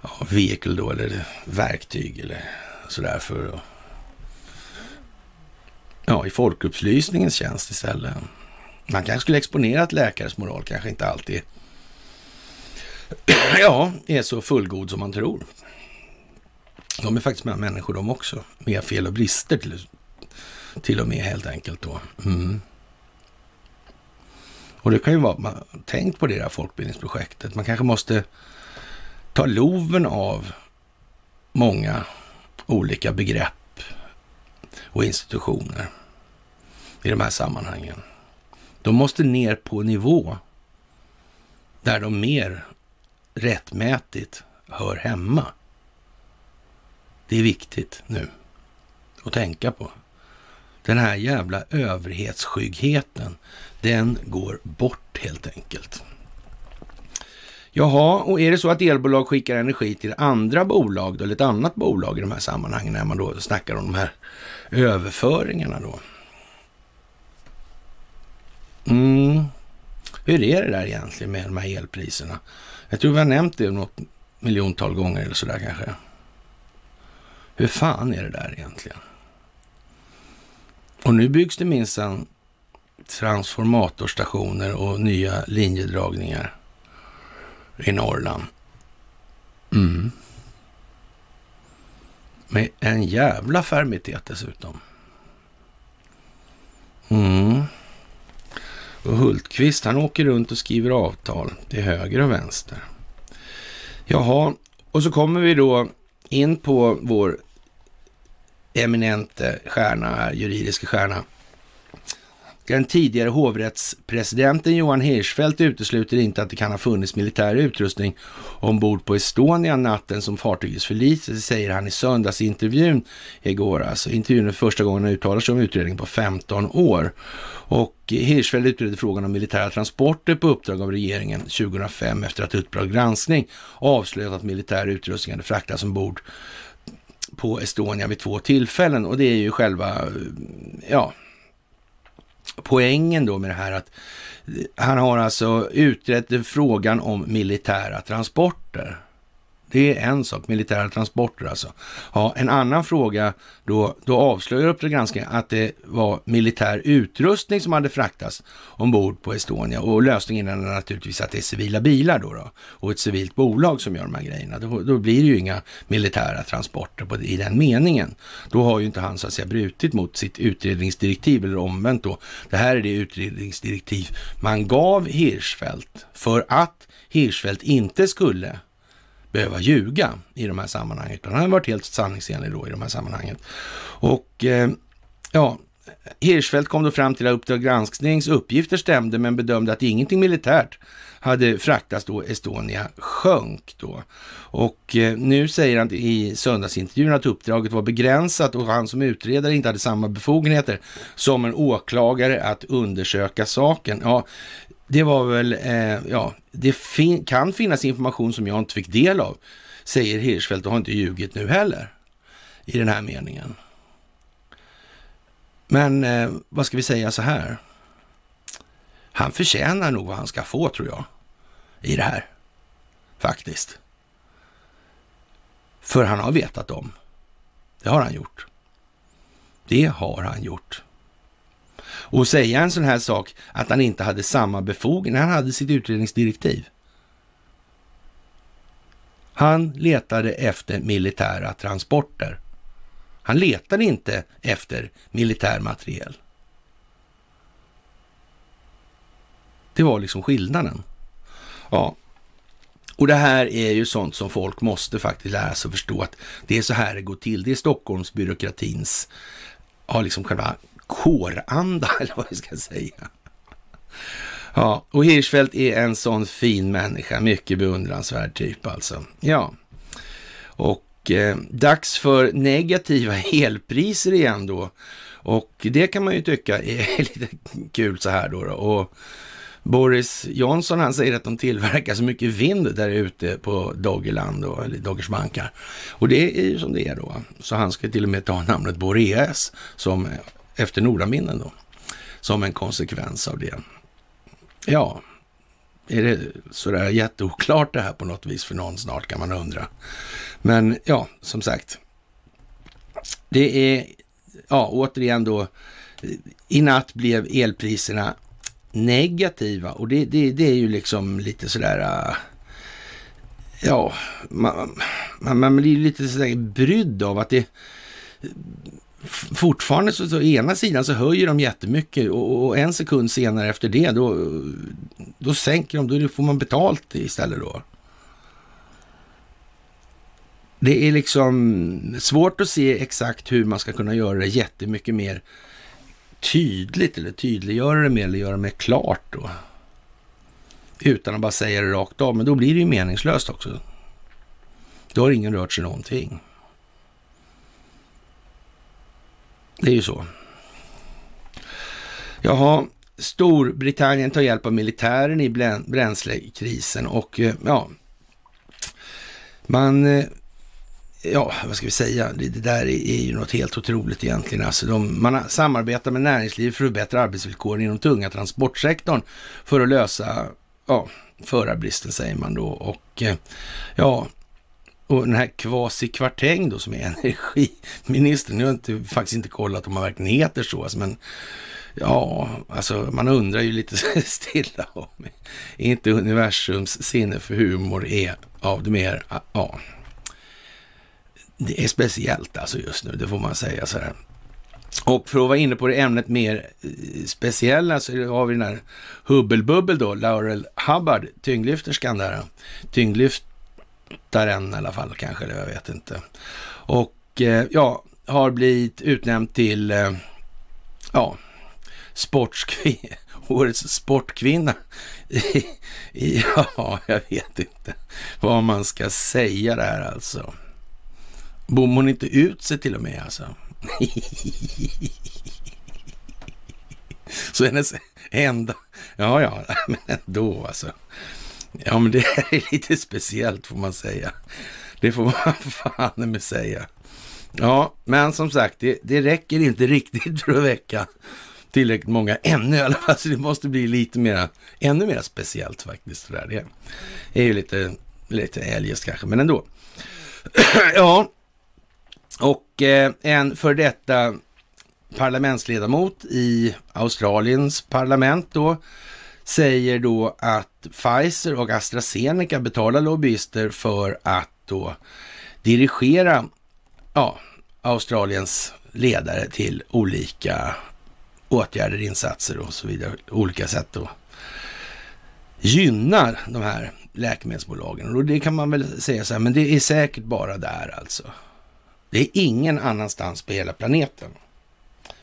ja, vehicle då, eller verktyg eller sådär för ja, i folkupplysningens tjänst istället. Man kanske skulle exponera att läkares moral kanske inte alltid ja, är så fullgod som man tror. De är faktiskt med människor de också. Med fel och brister till, till och med helt enkelt då. Mm. Och det kan ju vara man har tänkt på det där folkbildningsprojektet. Man kanske måste ta loven av många olika begrepp och institutioner i de här sammanhangen. De måste ner på nivå där de mer rättmätigt hör hemma. Det är viktigt nu att tänka på. Den här jävla överhetsskyggheten, den går bort helt enkelt. Jaha, och är det så att elbolag skickar energi till andra bolag då, eller ett annat bolag i de här sammanhangen när man då snackar om de här överföringarna då? Mm. Hur är det där egentligen med de här elpriserna? Jag tror vi har nämnt det något miljontal gånger eller sådär kanske. Hur fan är det där egentligen? Och nu byggs det minsann transformatorstationer och nya linjedragningar i Norrland. Mm. Med en jävla fermitet dessutom. Mm. Och Hultqvist, han åker runt och skriver avtal till höger och vänster. Jaha, och så kommer vi då in på vår eminente stjärna, juridiska stjärna. Den tidigare hovrättspresidenten Johan Hirschfeldt utesluter inte att det kan ha funnits militär utrustning ombord på Estonia natten som fartyget förliste, säger han i söndagsintervjun igår. Alltså intervjun är första gången han uttalar sig om utredningen på femton år. Och Hirschfeldt utredde frågan om militära transporter på uppdrag av regeringen tjugohundrafem efter att Uppdrag granskning avslöjat att militär utrustning hade fraktats ombord på Estonia vid två tillfällen. Och det är ju själva, ja... poängen då med det här, att han har alltså utrett frågan om militära transporter. Det är en sak, militära transporter alltså. Ja, en annan fråga då, då avslöjar Uppdrag granskning att det var militär utrustning som hade fraktats ombord på Estonia, och lösningen är naturligtvis att det är civila bilar då, då och ett civilt bolag som gör de här grejerna. Då, då blir det ju inga militära transporter på, i den meningen. Då har ju inte han så att säga brutit mot sitt utredningsdirektiv, eller omvänt då. Det här är det utredningsdirektiv man gav Hirschfeldt för att Hirschfeldt inte skulle behöva ljuga i de här sammanhangen, utan han har varit helt sanningsenlig då i de här sammanhangen. Och eh, ja, Hirschfeldt kom då fram till att Uppdrag gransknings uppgifter stämde, men bedömde att ingenting militärt hade fraktats då Estonia sjönk då. Och eh, nu säger han i söndagsintervjun att uppdraget var begränsat och han som utredare inte hade samma befogenheter som en åklagare att undersöka saken. Ja, det var väl, eh, ja, det fin- kan finnas information som jag inte fick del av, säger Hirschfeldt, och har inte ljugit nu heller i den här meningen. Men eh, vad ska vi säga så här? Han förtjänar nog vad han ska få, tror jag, i det här, faktiskt. För han har vetat om. Det har han gjort. Det har han gjort. Och säga en sån här sak att han inte hade samma befogenhet, han hade sitt utredningsdirektiv. Han letade efter militära transporter. Han letade inte efter militär materiel. Det var liksom skillnaden. Ja. Och det här är ju sånt som folk måste faktiskt lära sig och förstå, att det är så här det går till. Det är Stockholms byråkratins, ja, liksom själva kåranda, eller vad jag ska säga. Ja, och Hirschfeldt är en sån fin människa, mycket beundransvärd typ alltså. Ja, och eh, dags för negativa elpriser igen då. Och det kan man ju tycka är lite kul så här då. då. Och Boris Johnson, han säger att de tillverkar så mycket vind där ute på Doggerland då, eller Doggersbankar. Och det är ju som det är då. Så han ska till och med ta namnet Boreas, som efter Nordaminnen då, som en konsekvens av det. Ja, är det sådär jätteoklart det här på något vis för någon snart, kan man undra. Men ja, som sagt, det är, ja, återigen då, i natt blev elpriserna negativa, och det, det, det är ju liksom lite sådär, ja, man, man, man blir lite sådär brydd av att det fortfarande, så, så ena sidan så höjer de jättemycket, och, och en sekund senare efter det då, då sänker de, då får man betalt istället då. Det är liksom svårt att se exakt hur man ska kunna göra det jättemycket mer tydligt, eller tydliggöra det mer, eller göra det mer klart då. utan att bara säga det rakt av, men då blir det ju meningslöst också. Då har ingen rört sig någonting. Det är ju så. Jaha, Storbritannien tar hjälp av militären i bränslekrisen och ja, man, ja vad ska vi säga, det, det där är ju något helt otroligt egentligen. Alltså de, man samarbetar med näringslivet för att förbättra arbetsvillkoren inom tunga transportsektorn för att lösa, ja, förarbristen säger man då. Och ja, och den här Kvasi-Kvartäng då som är energiministern, nu har jag inte, faktiskt inte kollat om man verkligen heter så, alltså, men ja, alltså man undrar ju lite stilla om inte universums sinne för humor är av det mer, ja, det är speciellt alltså just nu, det får man säga så här. Och för att vara inne på det ämnet mer speciella så har vi den här Hubbelbubbel då, Laurel Hubbard, tyngdlyfterskan där, tyngdlyftaren i alla fall kanske, eller jag vet inte. Och ja, har blivit utnämnd till, ja, sportskvinna, årets sportkvinna. Ja, jag vet inte vad man ska säga där alltså. Bom hon inte ut sig till och med alltså. Så hennes enda, ja ja, men ändå alltså. Ja, men det är lite speciellt får man säga. Det får man fan med säga. Ja, men som sagt, det, det räcker inte riktigt för att väcka tillräckligt många ännu i alla fall, så det måste bli lite mera, ännu mer speciellt faktiskt. Det, det är ju lite, lite eljest kanske, men ändå. Ja, och eh, en för detta parlamentsledamot i Australiens parlament då säger då att Pfizer och AstraZeneca betalar lobbyister för att då dirigera, ja, Australiens ledare till olika åtgärder, insatser och så vidare, olika sätt att gynna de här läkemedelsbolagen. Och det kan man väl säga så här, men det är säkert bara där alltså. Det är ingen annanstans på hela planeten.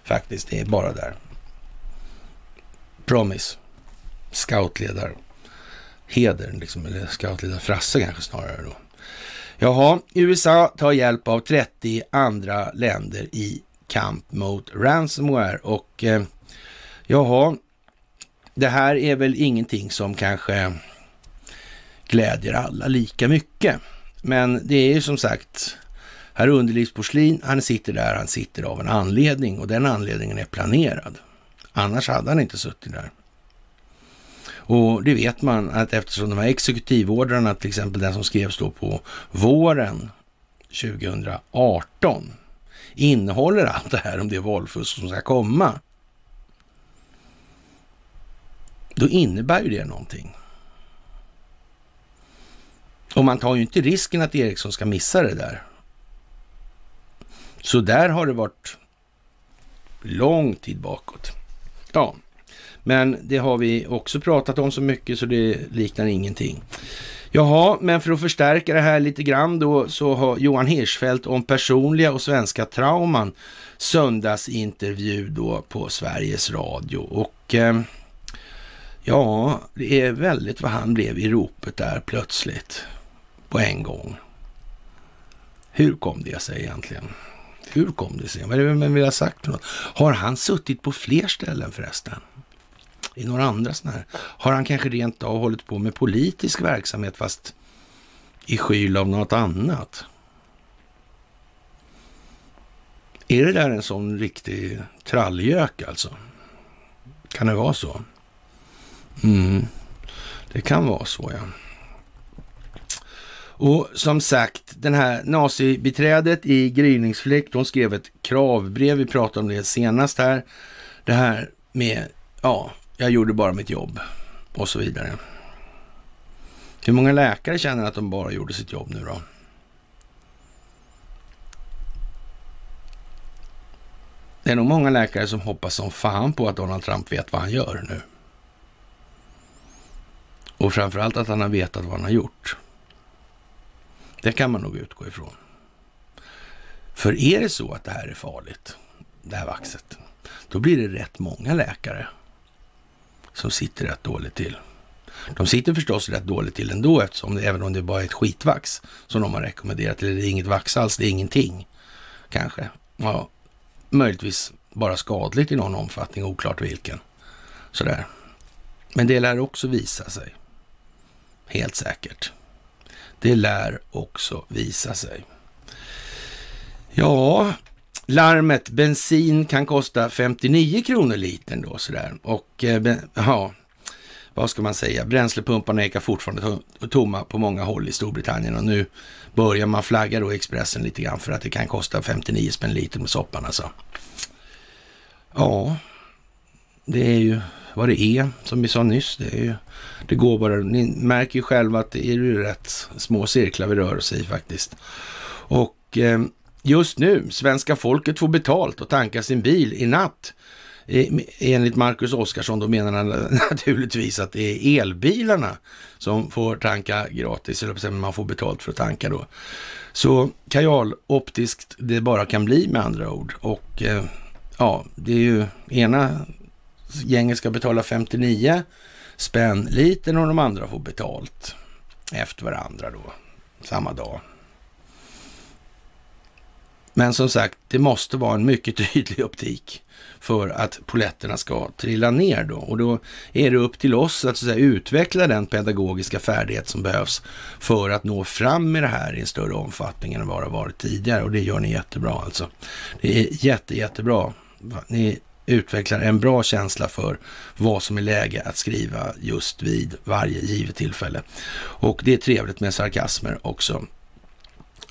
Faktiskt, det är bara där. Promise. Scoutledare. Heder, liksom, eller scoutledare Frasse kanske snarare då. Jaha, U S A tar hjälp av trettio andra länder i kamp mot ransomware och eh, jaha, det här är väl ingenting som kanske glädjer alla lika mycket, men det är ju som sagt här underlivsporslin, han sitter där, han sitter av en anledning och den anledningen är planerad, annars hade han inte suttit där. Och det vet man att eftersom de här exekutivordrarna, till exempel den som skrevs då på våren tjugo arton, innehåller allt det här om det är valfusk som ska komma, då innebär ju det någonting. Och man tar ju inte risken att Eriksson ska missa det där. Så där har det varit lång tid bakåt. Ja, men det har vi också pratat om så mycket så det liknar ingenting. Jaha, men för att förstärka det här lite grann då så har Johan Hirschfeldt om personliga och svenska trauman söndagsintervju då på Sveriges Radio. Och eh, ja, det är väldigt vad han blev i ropet där plötsligt på en gång. Hur kom det sig egentligen? Hur kom det sig? Vad är det man vill ha sagt för något? Har han suttit på fler ställen förresten? I några andra sådana här. Har han kanske rent av hållit på med politisk verksamhet fast i skyl av något annat? Är det där en sån riktig trallgök alltså? Kan det vara så? Mm, det kan vara så, ja. Och som sagt, den här nazibiträdet i Gryningsfläkt, de skrev ett kravbrev, vi pratade om det senast här. Det här med, ja, jag gjorde bara mitt jobb och så vidare. Hur många läkare känner att de bara gjorde sitt jobb nu då? Det är nog många läkare som hoppas som fan på att Donald Trump vet vad han gör nu. Och framförallt att han har vetat vad han har gjort. Det kan man nog utgå ifrån. För är det så att det här är farligt, det här vaxet, då blir det rätt många läkare som sitter rätt dåligt till. de sitter förstås rätt dåligt till ändå, eftersom det, även om det bara är ett skitvax som de har rekommenderat, eller det är inget vax alls, det är ingenting kanske. Ja, möjligtvis bara skadligt i någon omfattning, oklart vilken. Sådär. Men det lär också visa sig. Helt säkert. Det lär också visa sig. Ja, larmet bensin kan kosta femtionio kronor litern då sådär. Och ja, vad ska man säga? Bränslepumparna ekar fortfarande tomma på många håll i Storbritannien, och nu börjar man flagga då Expressen lite grann för att det kan kosta femtionio spänn liter med soppan alltså. Ja, det är ju vad det är, som vi sa nyss. Det, är ju, det går bara, ni märker ju själva att det är ju rätt små cirklar vi rör oss i faktiskt. Och eh, just nu, svenska folket får betalt och tanka sin bil i natt. Enligt Markus Oscarsson då menar han naturligtvis att det är elbilarna som får tanka gratis, eller man får betalt för att tanka då. Så kajaloptiskt det bara kan bli med andra ord. Och eh, ja, det är ju ena gänget ska betala femtionio spänn liten och de andra får betalt efter varandra då, samma dag. Men som sagt, det måste vara en mycket tydlig optik för att poletterna ska trilla ner då. Och då är det upp till oss att, så att säga, utveckla den pedagogiska färdighet som behövs för att nå fram med det här i en större omfattning än vad det har varit tidigare. Och det gör ni jättebra alltså. Det är jätte, jättebra. Ni utvecklar en bra känsla för vad som är läge att skriva just vid varje givet tillfälle. Och det är trevligt med sarkasmer också.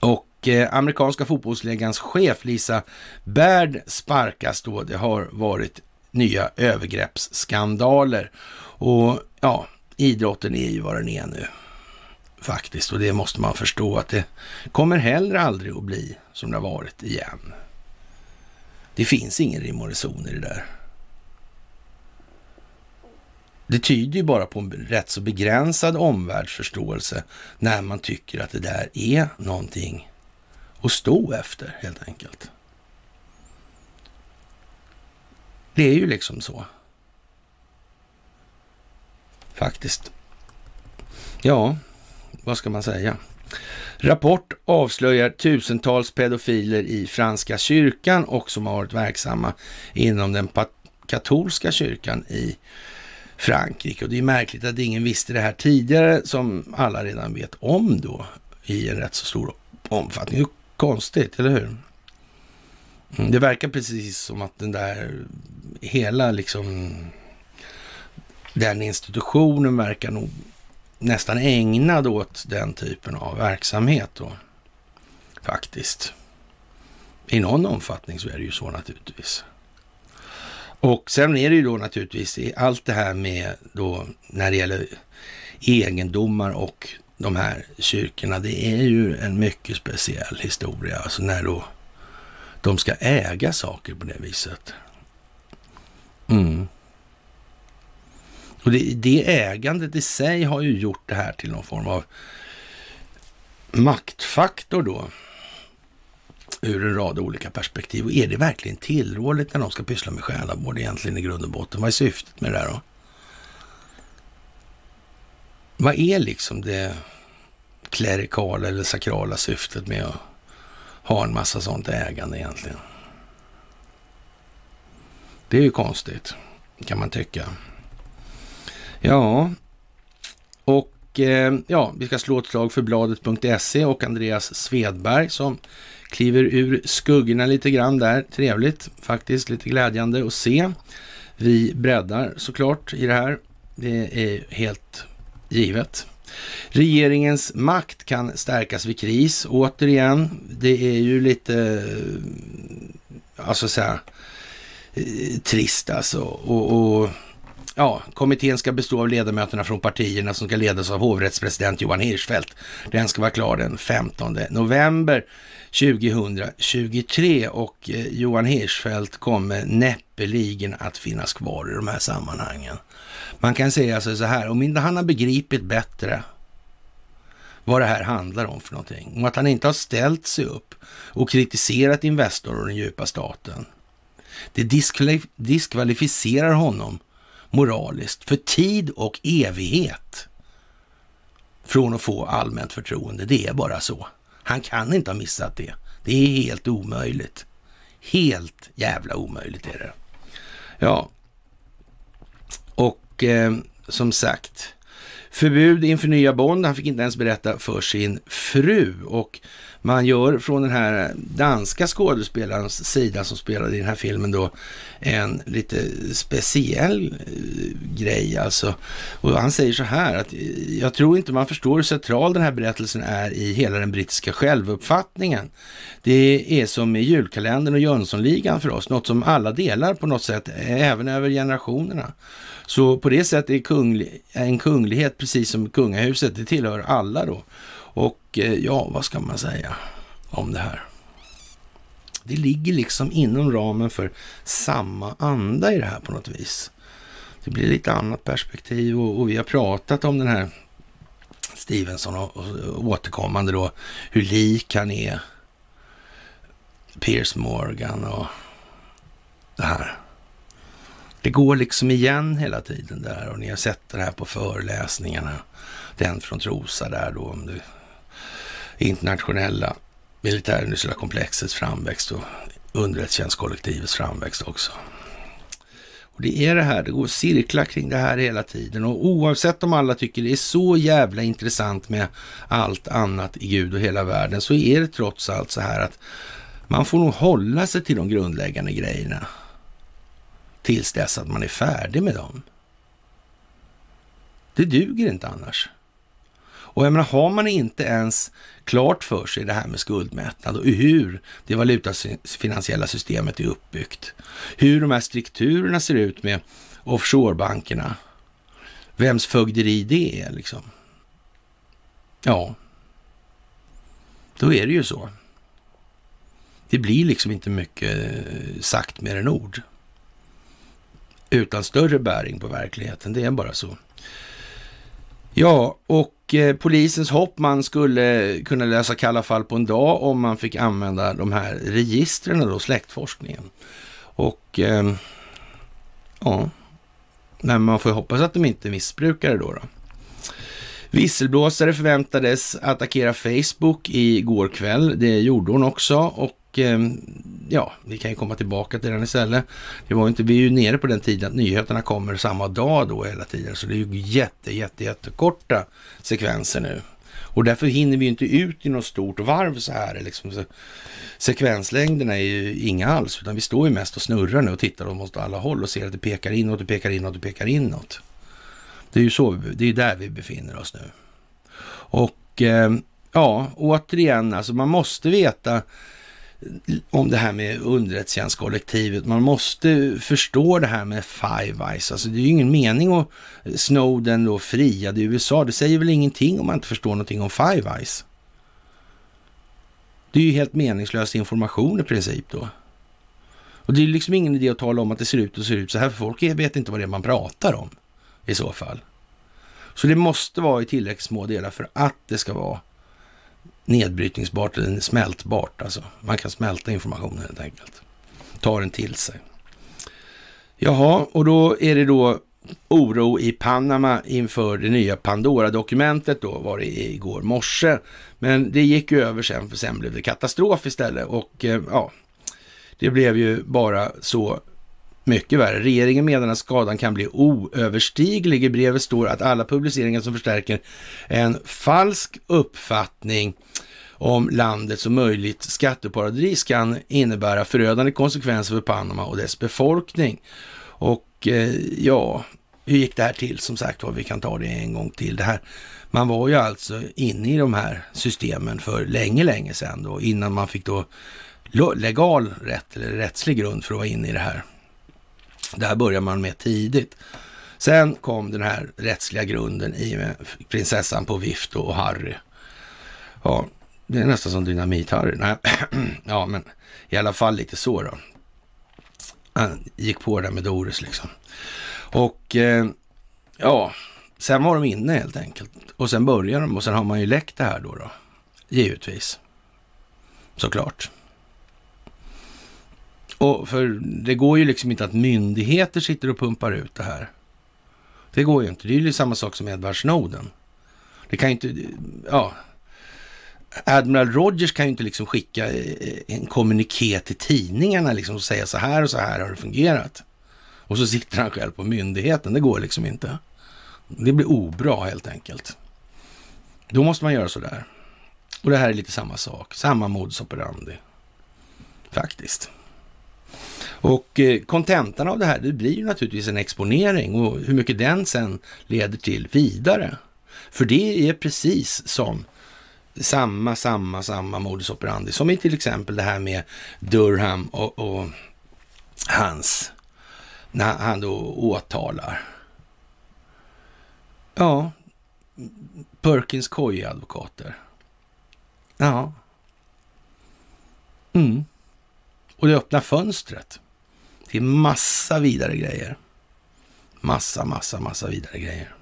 Och amerikanska fotbollsligans chef Lisa Baird sparkas då. Det har varit nya övergreppsskandaler. Och ja, idrotten är ju vad den är nu faktiskt. Och det måste man förstå, att det kommer heller aldrig att bli som det har varit igen. Det finns ingen rim och reson i det där. Det tyder ju bara på en rätt så begränsad omvärldsförståelse när man tycker att det där är någonting att stå efter, helt enkelt. Det är ju liksom så. Faktiskt. Ja, vad ska man säga? Rapport avslöjar tusentals pedofiler i franska kyrkan och som har varit verksamma inom den katolska kyrkan i Frankrike. Och det är märkligt att ingen visste det här tidigare, som alla redan vet om då i en rätt så stor omfattning. Det är konstigt, eller hur? Mm. Det verkar precis som att den där hela liksom den institutionen verkar nog nästan ägnad åt den typen av verksamhet då. Faktiskt. I någon omfattning så är det ju så naturligtvis. Och sen är det ju då naturligtvis i allt det här med då när det gäller egendomar och de här kyrkorna, det är ju en mycket speciell historia. Alltså när då de ska äga saker på det viset. Mm. Och det, det ägandet i sig har ju gjort det här till någon form av maktfaktor då. Ur en rad olika perspektiv. Och är det verkligen tillrådligt när de ska pyssla med själavård egentligen i grund och botten? Vad är syftet med det där då? Vad är liksom det klerikala eller sakrala syftet med att ha en massa sånt ägande egentligen? Det är ju konstigt, kan man tycka. Ja, och eh, ja, vi ska slå ett slag för bladet punkt se och Andreas Svedberg som kliver ur skuggorna lite grann där. Trevligt faktiskt, lite glädjande att se. Vi breddar såklart i det här. Det är helt givet. Regeringens makt kan stärkas vid kris. Återigen, det är ju lite alltså så här trist alltså. Och, och ja, kommittén ska bestå av ledamöterna från partierna som ska ledas av hovrättspresident Johan Hirschfeldt. Den ska vara klar den femtonde november tjugohundratjugotre och Johan Hirschfeldt kommer näppeligen att finnas kvar i de här sammanhangen. Man kan säga så här, om inte han har begripit bättre vad det här handlar om för någonting, om att han inte har ställt sig upp och kritiserat Investor och den djupa staten, det diskvalificerar honom moraliskt för tid och evighet från att få allmänt förtroende. Det är bara så. Han kan inte ha missat det. Det är helt omöjligt. Helt jävla omöjligt är det. Ja. Och eh, som sagt, förbud inför nya bond. Han fick inte ens berätta för sin fru. Och man gör från den här danska skådespelarens sida som spelade i den här filmen då en lite speciell grej alltså. Och han säger så här att jag tror inte man förstår hur central den här berättelsen är i hela den brittiska självuppfattningen. Det är som i julkalendern och Jönssonligan för oss, något som alla delar på något sätt, även över generationerna. Så på det sättet är kungli- en kunglighet precis som kungahuset, det tillhör alla då. Och ja, vad ska man säga om det här? Det ligger liksom inom ramen för samma anda i det här på något vis. Det blir lite annat perspektiv och, och vi har pratat om den här Stevenson och, och återkommande då, hur lik han är Piers Morgan och det här. Det går liksom igen hela tiden där och ni har sett det här på föreläsningarna. Den från Trosa där då om du internationella militärindustriella komplexets framväxt och underrättelsetjänstkollektivets framväxt också. Och det är det här, det går cirklar kring det här hela tiden och oavsett om alla tycker det är så jävla intressant med allt annat i Gud och hela världen så är det trots allt så här att man får nog hålla sig till de grundläggande grejerna tills dess att man är färdig med dem. Det duger inte annars. Och jag menar, har man inte ens klart för sig det här med skuldmättnad och hur det valutafinansiella systemet är uppbyggt, hur de här strukturerna ser ut med offshorebankerna, vems fögderi det är liksom. Ja, då är det ju så. Det blir liksom inte mycket sagt mer än ord. Utan större bäring på verkligheten, det är bara så. Ja, och eh, polisens hopp, man skulle kunna lösa kalla fall på en dag om man fick använda de här registren och då släktforskningen. Och eh, ja, men man får hoppas att de inte missbrukar det då då. Visselblåsare förväntades attackera Facebook igår kväll, det gjorde hon också och ja, vi kan ju komma tillbaka till den istället. Det var inte, vi är ju nere på den tiden att nyheterna kommer samma dag då hela tiden. Så det är ju jätte, jätte, jätte korta sekvenser nu. Och därför hinner vi ju inte ut i något stort varv så här. Liksom. Så sekvenslängderna är ju inga alls. Utan vi står ju mest och snurrar nu och tittar åt alla håll och ser att det pekar inåt, det pekar inåt, det pekar inåt. Det är ju så, det är där vi befinner oss nu. Och ja, återigen, alltså man måste veta om det här med underrättelsetjänstkollektivet. Man måste förstå det här med Five Eyes. Alltså det är ju ingen mening att Snowden då friade i U S A. Det säger väl ingenting om man inte förstår någonting om Five Eyes. Det är ju helt meningslös information i princip då. Och det är ju liksom ingen idé att tala om att det ser ut och ser ut så här. För folk vet inte vad det är man pratar om i så fall. Så det måste vara i tillräckligt små delar för att det ska vara nedbrytningsbart eller smältbart. Alltså. Man kan smälta informationen helt enkelt. Ta den till sig. Jaha, och då är det då oro i Panama inför det nya Pandora-dokumentet då var det igår morse. Men det gick ju över sen för sen blev det katastrof istället och ja, det blev ju bara så mycket värre. Regeringen menar att skadan kan bli oöverstiglig. I brevet står att alla publiceringar som förstärker en falsk uppfattning om landet som möjligt skatteparadis kan innebära förödande konsekvenser för Panama och dess befolkning. Och eh, ja, hur gick det här till? Som sagt, vi kan ta det en gång till. Det här, man var ju alltså inne i de här systemen för länge, länge sedan då, innan man fick då legal rätt eller rättslig grund för att vara inne i det här. Där börjar man med tidigt. Sen kom den här rättsliga grunden i med prinsessan på vift och Harry. Ja, det är nästan som dynamit-Harry. Nej, ja men i alla fall lite så då. Han gick på det med Doris liksom. Och ja, sen var de inne helt enkelt. Och sen börjar de och sen har man ju läckt det här då då. Givetvis. Såklart. Och för det går ju liksom inte att myndigheter sitter och pumpar ut det här. Det går ju inte. Det är ju samma sak som Edward Snowden. Det kan ju inte... Ja... Admiral Rogers kan ju inte liksom skicka en kommuniké till tidningarna liksom och säga så här och så här har det fungerat. Och så sitter han själv på myndigheten. Det går liksom inte. Det blir obra helt enkelt. Då måste man göra så där. Och det här är lite samma sak. Samma modus operandi. Faktiskt. Och kontentan av det här, det blir ju naturligtvis en exponering. Och hur mycket den sen leder till vidare. För det är precis som... Samma, samma, samma modus operandi som i till exempel det här med Durham och, och hans, när han då åtalar. Ja, Perkins Coie-advokater. Ja. Mm. Och det öppnar fönstret till massa vidare grejer. Massa, massa, massa vidare grejer.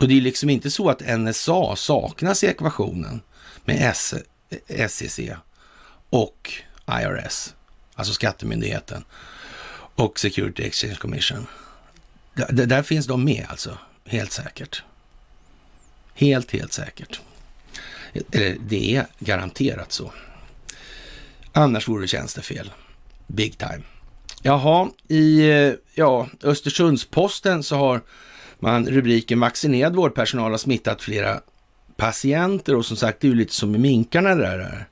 Och det är liksom inte så att N S A saknas i ekvationen med S E C och I R S, alltså skattemyndigheten och Security Exchange Commission. Där, där finns de med alltså, helt säkert. Helt, helt säkert. Eller det är garanterat så. Annars vore det tjänstefel. Big time. Jaha, i ja, Östersundsposten så har man rubriken vaccinerad vårdpersonal har smittat flera patienter, och som sagt det är ju lite som i minkarna där. där.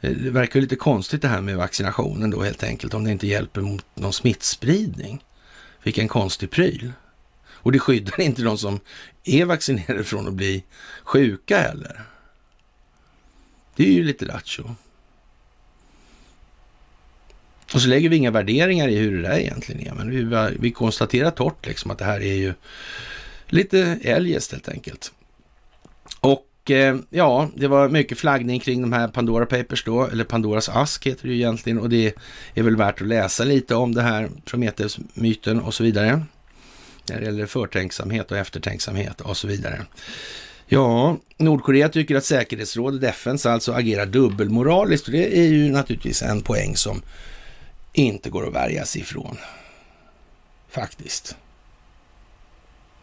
Det verkar ju lite konstigt det här med vaccinationen då helt enkelt, om det inte hjälper mot någon smittspridning. Vilken konstig pryl. Och det skyddar inte de som är vaccinerade från att bli sjuka heller. Det är ju lite lattjo. Och så lägger vi inga värderingar i hur det där egentligen är. Men vi, vi konstaterar torrt liksom att det här är ju lite eljest helt enkelt. Och eh, ja, det var mycket flaggning kring de här Pandora Papers då. Eller Pandoras ask heter det ju egentligen. Och det är väl värt att läsa lite om det här Prometheus-myten och så vidare. När det gäller förtänksamhet och eftertänksamhet och så vidare. Ja, Nordkorea tycker att säkerhetsrådet F N alltså agerar dubbelmoraliskt. Och det är ju naturligtvis en poäng som... inte går att värja sig ifrån. Faktiskt.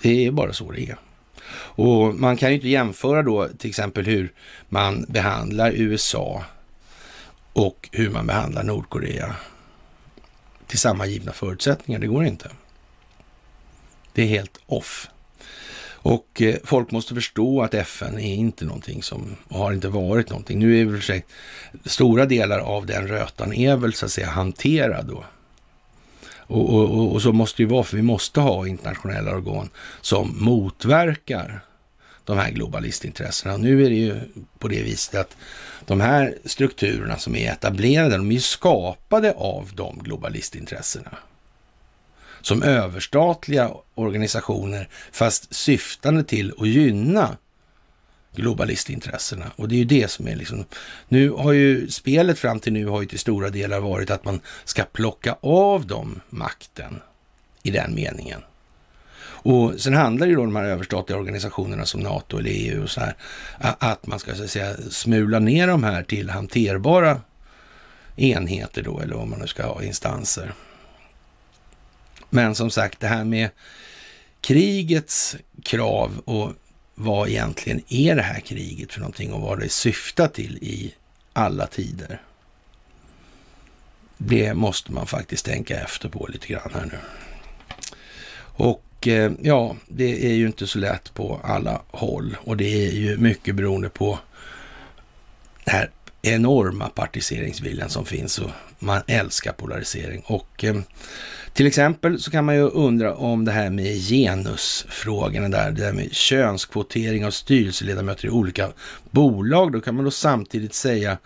Det är bara så det är. Och man kan ju inte jämföra då till exempel hur man behandlar U S A och hur man behandlar Nordkorea till samma givna förutsättningar. Det går inte. Det är helt off. Och folk måste förstå att F N är inte någonting som, har inte varit någonting. Nu är väl för sig, stora delar av den rötan är väl så att säga hanterad då. Och, och, och så måste det vara, för vi måste ha internationella organ som motverkar de här globalistintressena. Och nu är det ju på det viset att de här strukturerna som är etablerade, de är skapade av de globalistintressena. Som överstatliga organisationer fast syftande till att gynna globalistintressena. Och det är ju det som är liksom... Nu har ju spelet fram till nu har ju till stora delar varit att man ska plocka av dem makten i den meningen. Och sen handlar ju då de här överstatliga organisationerna som NATO eller E U och så här, att man ska så att säga smula ner de här till hanterbara enheter då, eller om man nu ska ha instanser. Men som sagt, det här med krigets krav och vad egentligen är det här kriget för någonting och vad det syftar till i alla tider. Det måste man faktiskt tänka efter på lite grann här nu. Och ja, det är ju inte så lätt på alla håll, och det är ju mycket beroende på det här enorma partiseringsviljan som finns, och man älskar polarisering. Och eh, till exempel så kan man ju undra om det här med genusfrågorna där, det där med könskvotering av styrelseledamöter i olika bolag. Då kan man då samtidigt säga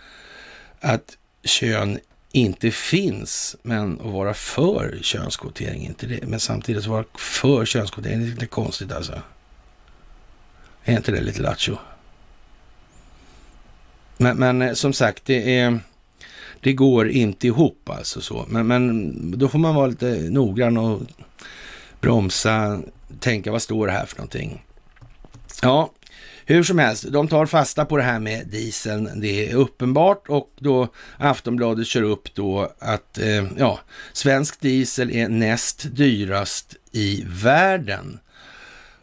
att kön inte finns, men att vara för könskvotering inte det, men samtidigt så vara för könskvotering, det är lite konstigt alltså. Är inte det lite lattjo? Men, men som sagt, det, är, det går inte ihop alltså så. Men, men då får man vara lite noggrann och bromsa, tänka vad står det här för någonting. Ja, Hur som helst, de tar fasta på det här med dieseln, det är uppenbart, och då Aftonbladet kör upp då att eh, ja, svensk diesel är näst dyrast i världen.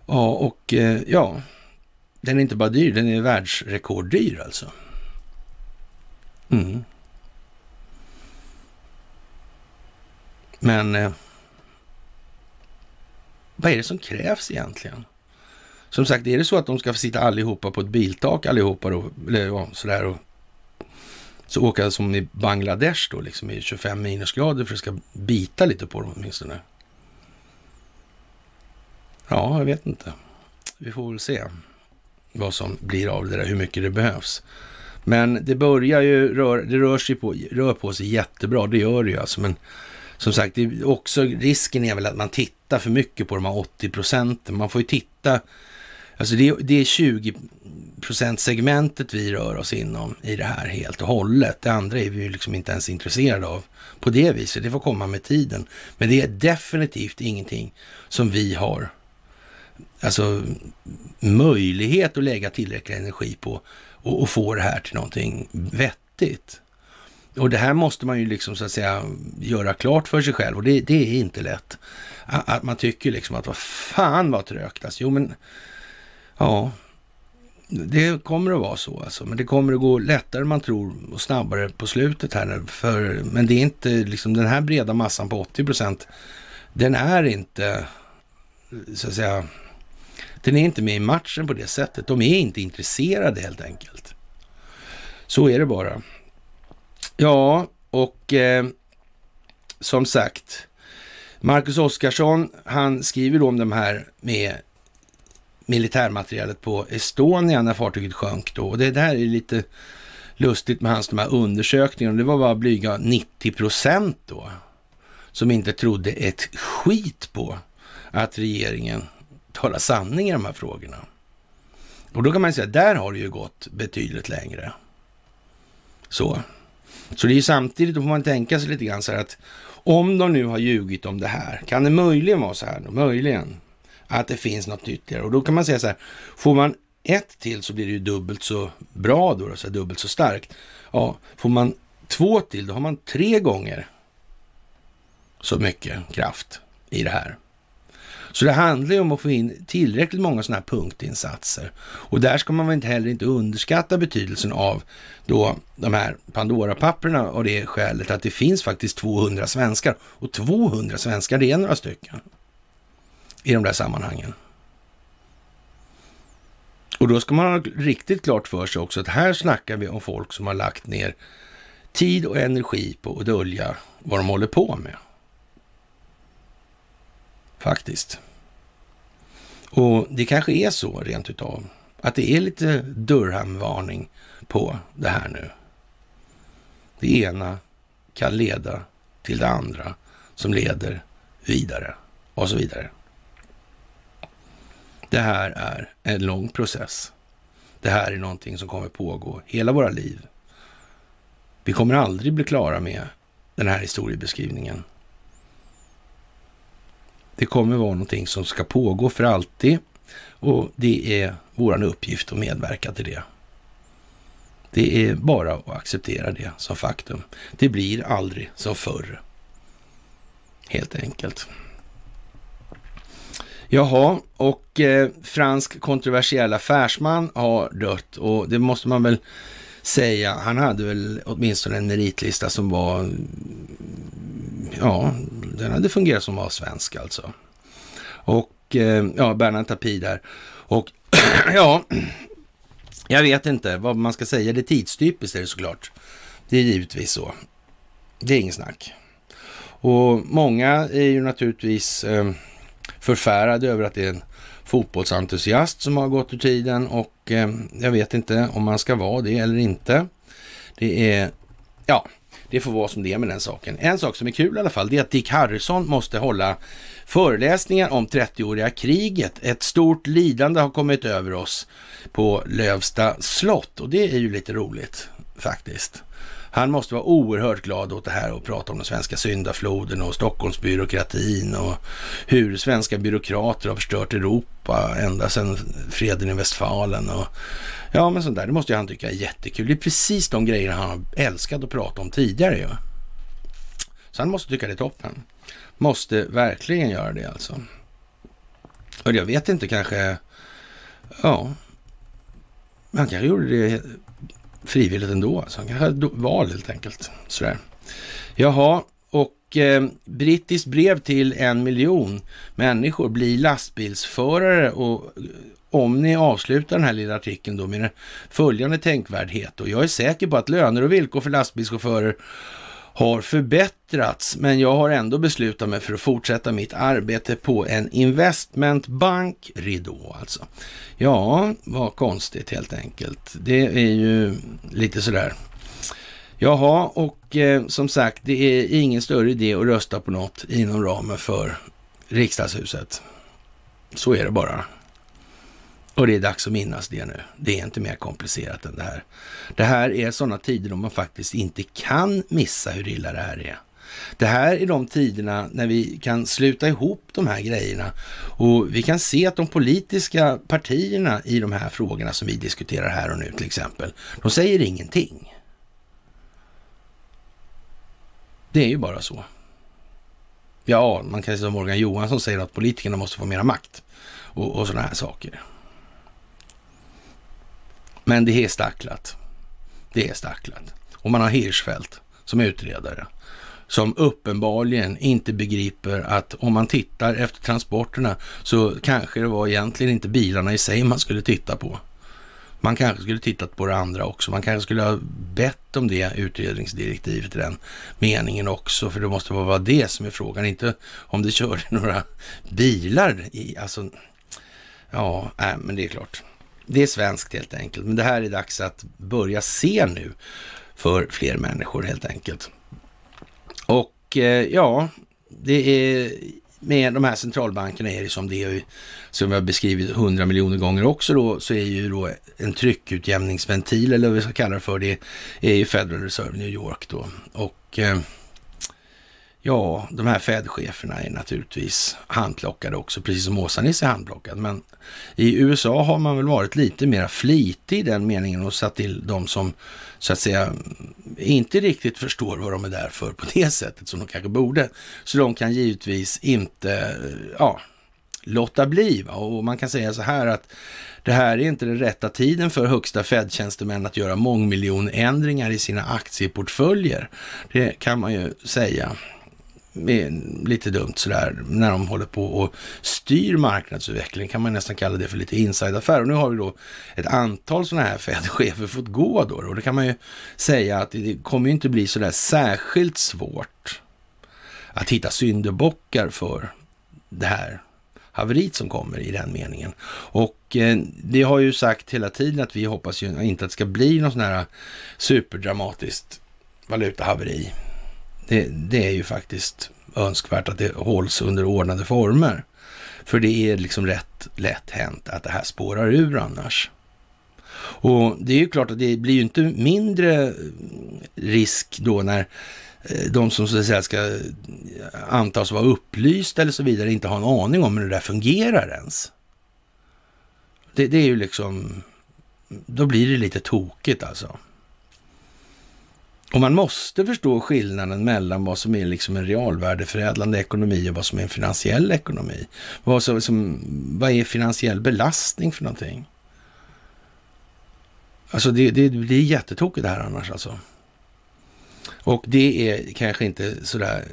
Ja, och eh, ja, den är inte bara dyr, den är världsrekorddyr alltså. Mm. Men eh, vad är det som krävs egentligen? Som sagt, är det så att de ska sitta allihopa på ett biltak allihopa då, eller ja, sådär, och så åka som i Bangladesh då liksom i tjugofem minusgrader för att ska bita lite på dem åtminstone? Ja, jag vet inte. Vi får väl se vad som blir av det där, hur mycket det behövs. Men det börjar ju röra, det rör sig på, rör på sig jättebra, det gör det ju alltså, men som sagt, det är också, risken är väl att man tittar för mycket på de här åttio procenten. Man får ju titta, alltså det, det är tjugo procentsegmentet vi rör oss inom i det här helt och hållet. Det andra är vi ju liksom inte ens intresserade av på det viset, det får komma med tiden. Men det är definitivt ingenting som vi har alltså möjlighet att lägga tillräcklig energi på och, och få det här till någonting vettigt. Och det här måste man ju liksom så att säga göra klart för sig själv, och det, det är inte lätt. Att man tycker liksom att vad fan vad trögt alltså. Jo men ja, det kommer att vara så alltså, men det kommer att gå lättare man tror och snabbare på slutet här för, men det är inte liksom den här breda massan på åttio procent, den är inte så att säga, den är inte med i matchen på det sättet, de är inte intresserade helt enkelt. Så är det bara. Ja, och eh, som sagt, Markus Oscarsson, han skriver då om de här med militärmaterialet på Estonia när fartyget sjönk då. Och det där är lite lustigt med hans de här undersökningarna. Det var bara blyga nittio procent då som inte trodde ett skit på att regeringen talar sanning i de här frågorna. Och då kan man säga att där har det ju gått betydligt längre. Så. Så det är ju samtidigt, då får man tänka sig lite grann så här att om de nu har ljugit om det här, kan det möjligen vara så här då? Möjligen att det finns något ytterligare. Och då kan man säga så här, får man ett till så blir det ju dubbelt så bra då, så här, dubbelt så starkt. Ja, får man två till då har man tre gånger så mycket kraft i det här. Så det handlar ju om att få in tillräckligt många sådana här punktinsatser. Och där ska man väl inte heller inte underskatta betydelsen av då de här Pandora-papperna och det skälet att det finns faktiskt tvåhundra svenskar. Och tvåhundra svenskar, det är några stycken i de där sammanhangen. Och då ska man ha riktigt klart för sig också att här snackar vi om folk som har lagt ner tid och energi på att dölja vad de håller på med. Faktiskt. Och det kanske är så rent utav att det är lite Durham-varning på det här nu. Det ena kan leda till det andra som leder vidare och så vidare. Det här är en lång process. Det här är någonting som kommer pågå hela våra liv. Vi kommer aldrig bli klara med den här historiebeskrivningen. Det kommer vara någonting som ska pågå för alltid, och det är vår uppgift att medverka till det. Det är bara att acceptera det som faktum. Det blir aldrig som förr. Helt enkelt. Jaha, och eh, fransk kontroversiell affärsman har dött, och det måste man väl säga. Han hade väl åtminstone en meritlista som var, ja, den hade fungerat som var svensk alltså. Och ja, Bernard Tapie där. Och ja, jag vet inte vad man ska säga. Det är tidstypiskt är det såklart. Det är givetvis så. Det är ingen snack. Och många är ju naturligtvis eh, förfärade över att det är en fotbollsentusiast som har gått ur tiden, och eh, jag vet inte om man ska vara det eller inte. Det är, ja, det får vara som det är med den saken. En sak som är kul i alla fall, det är att Dick Harrison måste hålla föreläsningar om trettioåriga kriget. Ett stort lidande har kommit över oss på Lövsta slott, och det är ju lite roligt faktiskt. Han måste vara oerhört glad åt det här och prata om den svenska syndafloden och Stockholmsbyråkratin och hur svenska byråkrater har förstört Europa ända sedan freden i Västfalen och ja, men sånt där, det måste ju han tycka är jättekul. Det är precis de grejer han älskade att prata om tidigare ju. Så han måste tycka det är toppen. Måste verkligen göra det alltså. Och jag vet inte, kanske ja, han kanske gjorde det frivilligt ändå. Alltså. Han kanske val helt enkelt. Sådär. Jaha, och eh, brittiskt brev till en miljon människor, blir lastbilsförare, och om ni avslutar den här lilla artikeln då med följande tänkvärdhet. Och jag är säker på att löner och villkor för lastbilschaufförer har förbättrats, men jag har ändå beslutat mig för att fortsätta mitt arbete på en investmentbank, ridå alltså. Ja, vad konstigt helt enkelt. Det är ju lite sådär. Jaha, och eh, som sagt, det är ingen större idé att rösta på något inom ramen för riksdagshuset. Så är det bara. Och det är dags att minnas det nu. Det är inte mer komplicerat än det här. Det här är sådana tider då man faktiskt inte kan missa hur illa det här är. Det här är de tiderna när vi kan sluta ihop de här grejerna. Och vi kan se att de politiska partierna i de här frågorna som vi diskuterar här och nu till exempel, de säger ingenting. Det är ju bara så. Ja, man kan säga som Morgan Johansson säger att politikerna måste få mera makt. Och, och sådana här saker. Men det är stacklat. Det är stacklat. Och man har Hirschfeldt som utredare som uppenbarligen inte begriper att om man tittar efter transporterna så kanske det var egentligen inte bilarna i sig man skulle titta på. Man kanske skulle tittat på det andra också. Man kanske skulle ha bett om det utredningsdirektivet i den meningen också, för det måste vara det som är frågan, inte om det körde några bilar i, alltså ja, nej, men det är klart. Det är svenskt helt enkelt, men det här är dags att börja se nu för fler människor helt enkelt. Och eh, ja, det är med de här centralbankerna är det som det är, som vi har beskrivit hundra miljoner gånger också då, så är ju då en tryckutjämningsventil eller vad vi ska kalla det för, det är ju Federal Reserve New York då. Och eh, ja, de här Fed-cheferna är naturligtvis handplockade också, precis som Åsa-Nisse är handplockad. Men i U S A har man väl varit lite mer flitig i den meningen och satt till de som så att säga inte riktigt förstår vad de är där för på det sättet som de kanske borde. Så de kan givetvis inte, ja, låta bli. Va? Och man kan säga så här att det här är inte den rätta tiden för högsta Fed-tjänstemän att göra mångmiljonändringar i sina aktieportföljer. Det kan man ju säga. Lite dumt sådär när de håller på och styr marknadsutveckling, kan man nästan kalla det för lite inside-affär. Och nu har vi då ett antal sådana här Fed-chefer fått gå då, och det kan man ju säga att det kommer ju inte bli sådär särskilt svårt att hitta syndabockar för det här haveriet som kommer i den meningen. Och eh, det har ju sagt hela tiden att vi hoppas ju inte att det ska bli någon sån här superdramatiskt valutahaveri. Det, det är ju faktiskt önskvärt att det hålls under ordnade former. För det är liksom rätt lätt hänt att det här spårar ur annars. Och det är ju klart att det blir ju inte mindre risk då när de som så att säga ska antas vara upplysta eller så vidare inte har en aning om hur det där fungerar ens. Det, det är ju liksom, då blir det lite tokigt alltså. Och man måste förstå skillnaden mellan vad som är liksom en realvärdeförädlande ekonomi och vad som är en finansiell ekonomi. Vad, som, som, vad är finansiell belastning för någonting? Alltså det, det, det är jättetokigt det här annars alltså. Och det är kanske inte sådär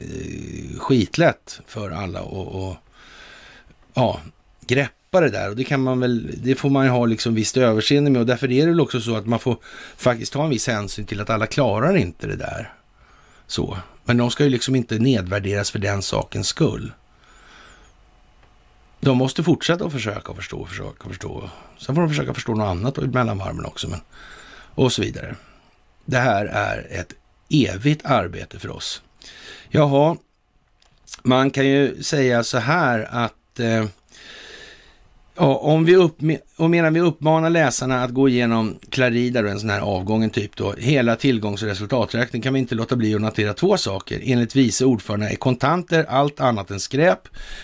skitlätt för alla att ja, greppa det där, och det kan man väl, det får man ju ha liksom visst överseende med, och därför är det väl också så att man får faktiskt ta en viss hänsyn till att alla klarar inte det där så, men de ska ju liksom inte nedvärderas för den sakens skull. De måste fortsätta att försöka förstå, försöka förstå, sen får de försöka förstå något annat och mellanvarmen också, men och så vidare. Det här är ett evigt arbete för oss. Jaha, man kan ju säga så här att eh, om vi upp, och medan vi uppmanar läsarna att gå igenom Clarida och en sån här avgången typ då, hela tillgångs- och resultaträkning, kan vi inte låta bli att notera två saker. Enligt vice ordförande är kontanter allt annat än skräp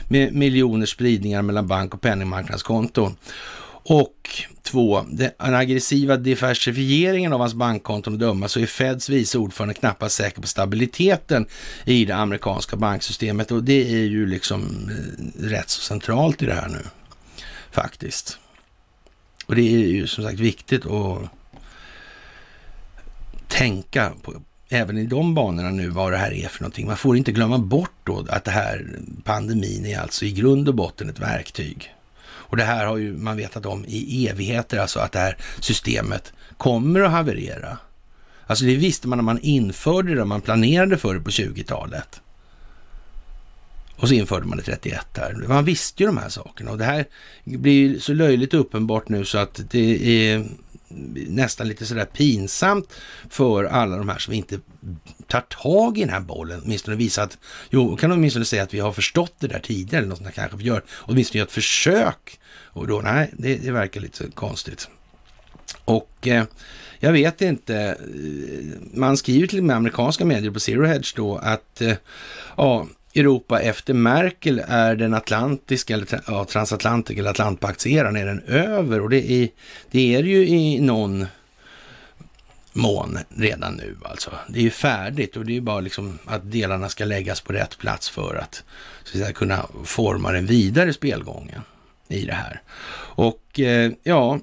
med miljoner spridningar mellan bank- och penningmarknadskonton. Och två, den aggressiva diversifieringen av hans bankkonton att döma så är Feds vice ordförande knappast säker på stabiliteten i det amerikanska banksystemet, och det är ju liksom rätt så centralt i det här nu. Faktiskt. Och det är ju som sagt viktigt att tänka på, även i de banorna nu, vad det här är för någonting. Man får inte glömma bort då att det här pandemin är alltså i grund och botten ett verktyg. Och det här har ju man vetat om i evigheter, alltså att det här systemet kommer att haverera. Alltså det visste man när man införde det, man planerade för det på tjugotalet. Och så införde man det trettioett där. Man visste ju de här sakerna, och det här blir så löjligt uppenbart nu så att det är nästan lite sådär pinsamt för alla de här som inte tar tag i den här bollen, åtminstone visa att, jo, kan de åtminstone säga att vi har förstått det där tidigare eller något sånt där, kanske gör åtminstone gör ett försök, och då, nej, det, det verkar lite konstigt. Och eh, jag vet inte, man skriver till med amerikanska medier på Zero Hedge då att eh, ja, Europa efter Merkel är den atlantiska, eller ja, transatlantiska eller atlantpaktseran är den över, och det är, det är ju i någon mån redan nu alltså. Det är ju färdigt, och det är ju bara liksom att delarna ska läggas på rätt plats för att, så att säga, kunna forma den vidare spelgången i det här. Och eh, ja...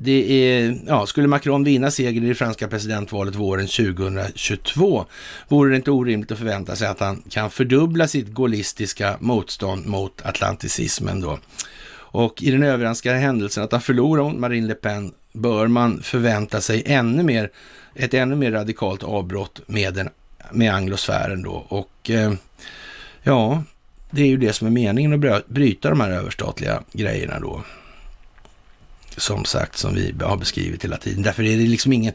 Det är, ja, skulle Macron vinna seger i det franska presidentvalet våren tjugohundratjugotvå vore det inte orimligt att förvänta sig att han kan fördubbla sitt gaullistiska motstånd mot atlanticismen då. Och i den överraskande händelsen att han förlorar mot Marine Le Pen bör man förvänta sig ännu mer, ett ännu mer radikalt avbrott med, den, med anglosfären då. Och eh, ja, det är ju det som är meningen, att bryta de här överstatliga grejerna då. Som sagt, som vi har beskrivit hela tiden. Därför är det liksom ingen,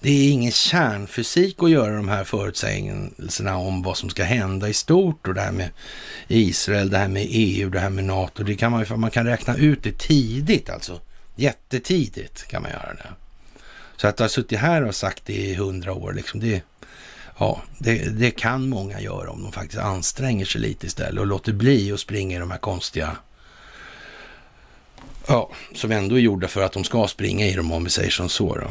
det är ingen kärnfysik att göra de här förutsägelserna om vad som ska hända i stort, och det här med Israel, det här med E U, det här med NATO. Det kan man ju, man kan räkna ut det tidigt alltså. Jättetidigt kan man göra det. Så att jag har suttit här och sagt det i hundra år liksom, det, ja, det, det kan många göra om de faktiskt anstränger sig lite istället och låter bli och springa i de här konstiga, ja, som ändå är gjorda för att de ska springa i dem, om vi säger som så då.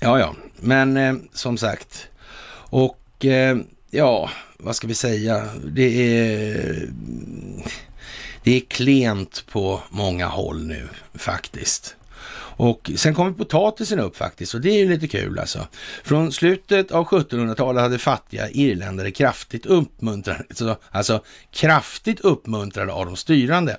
Ja, ja. Men eh, som sagt. Och eh, ja, vad ska vi säga? Det är, det är klent på många håll nu faktiskt. Och sen kommer potatisen upp faktiskt, och det är ju lite kul alltså. Från slutet av sjuttonhundratalet hade fattiga irländare kraftigt uppmuntrade, alltså kraftigt uppmuntrade av de styrande,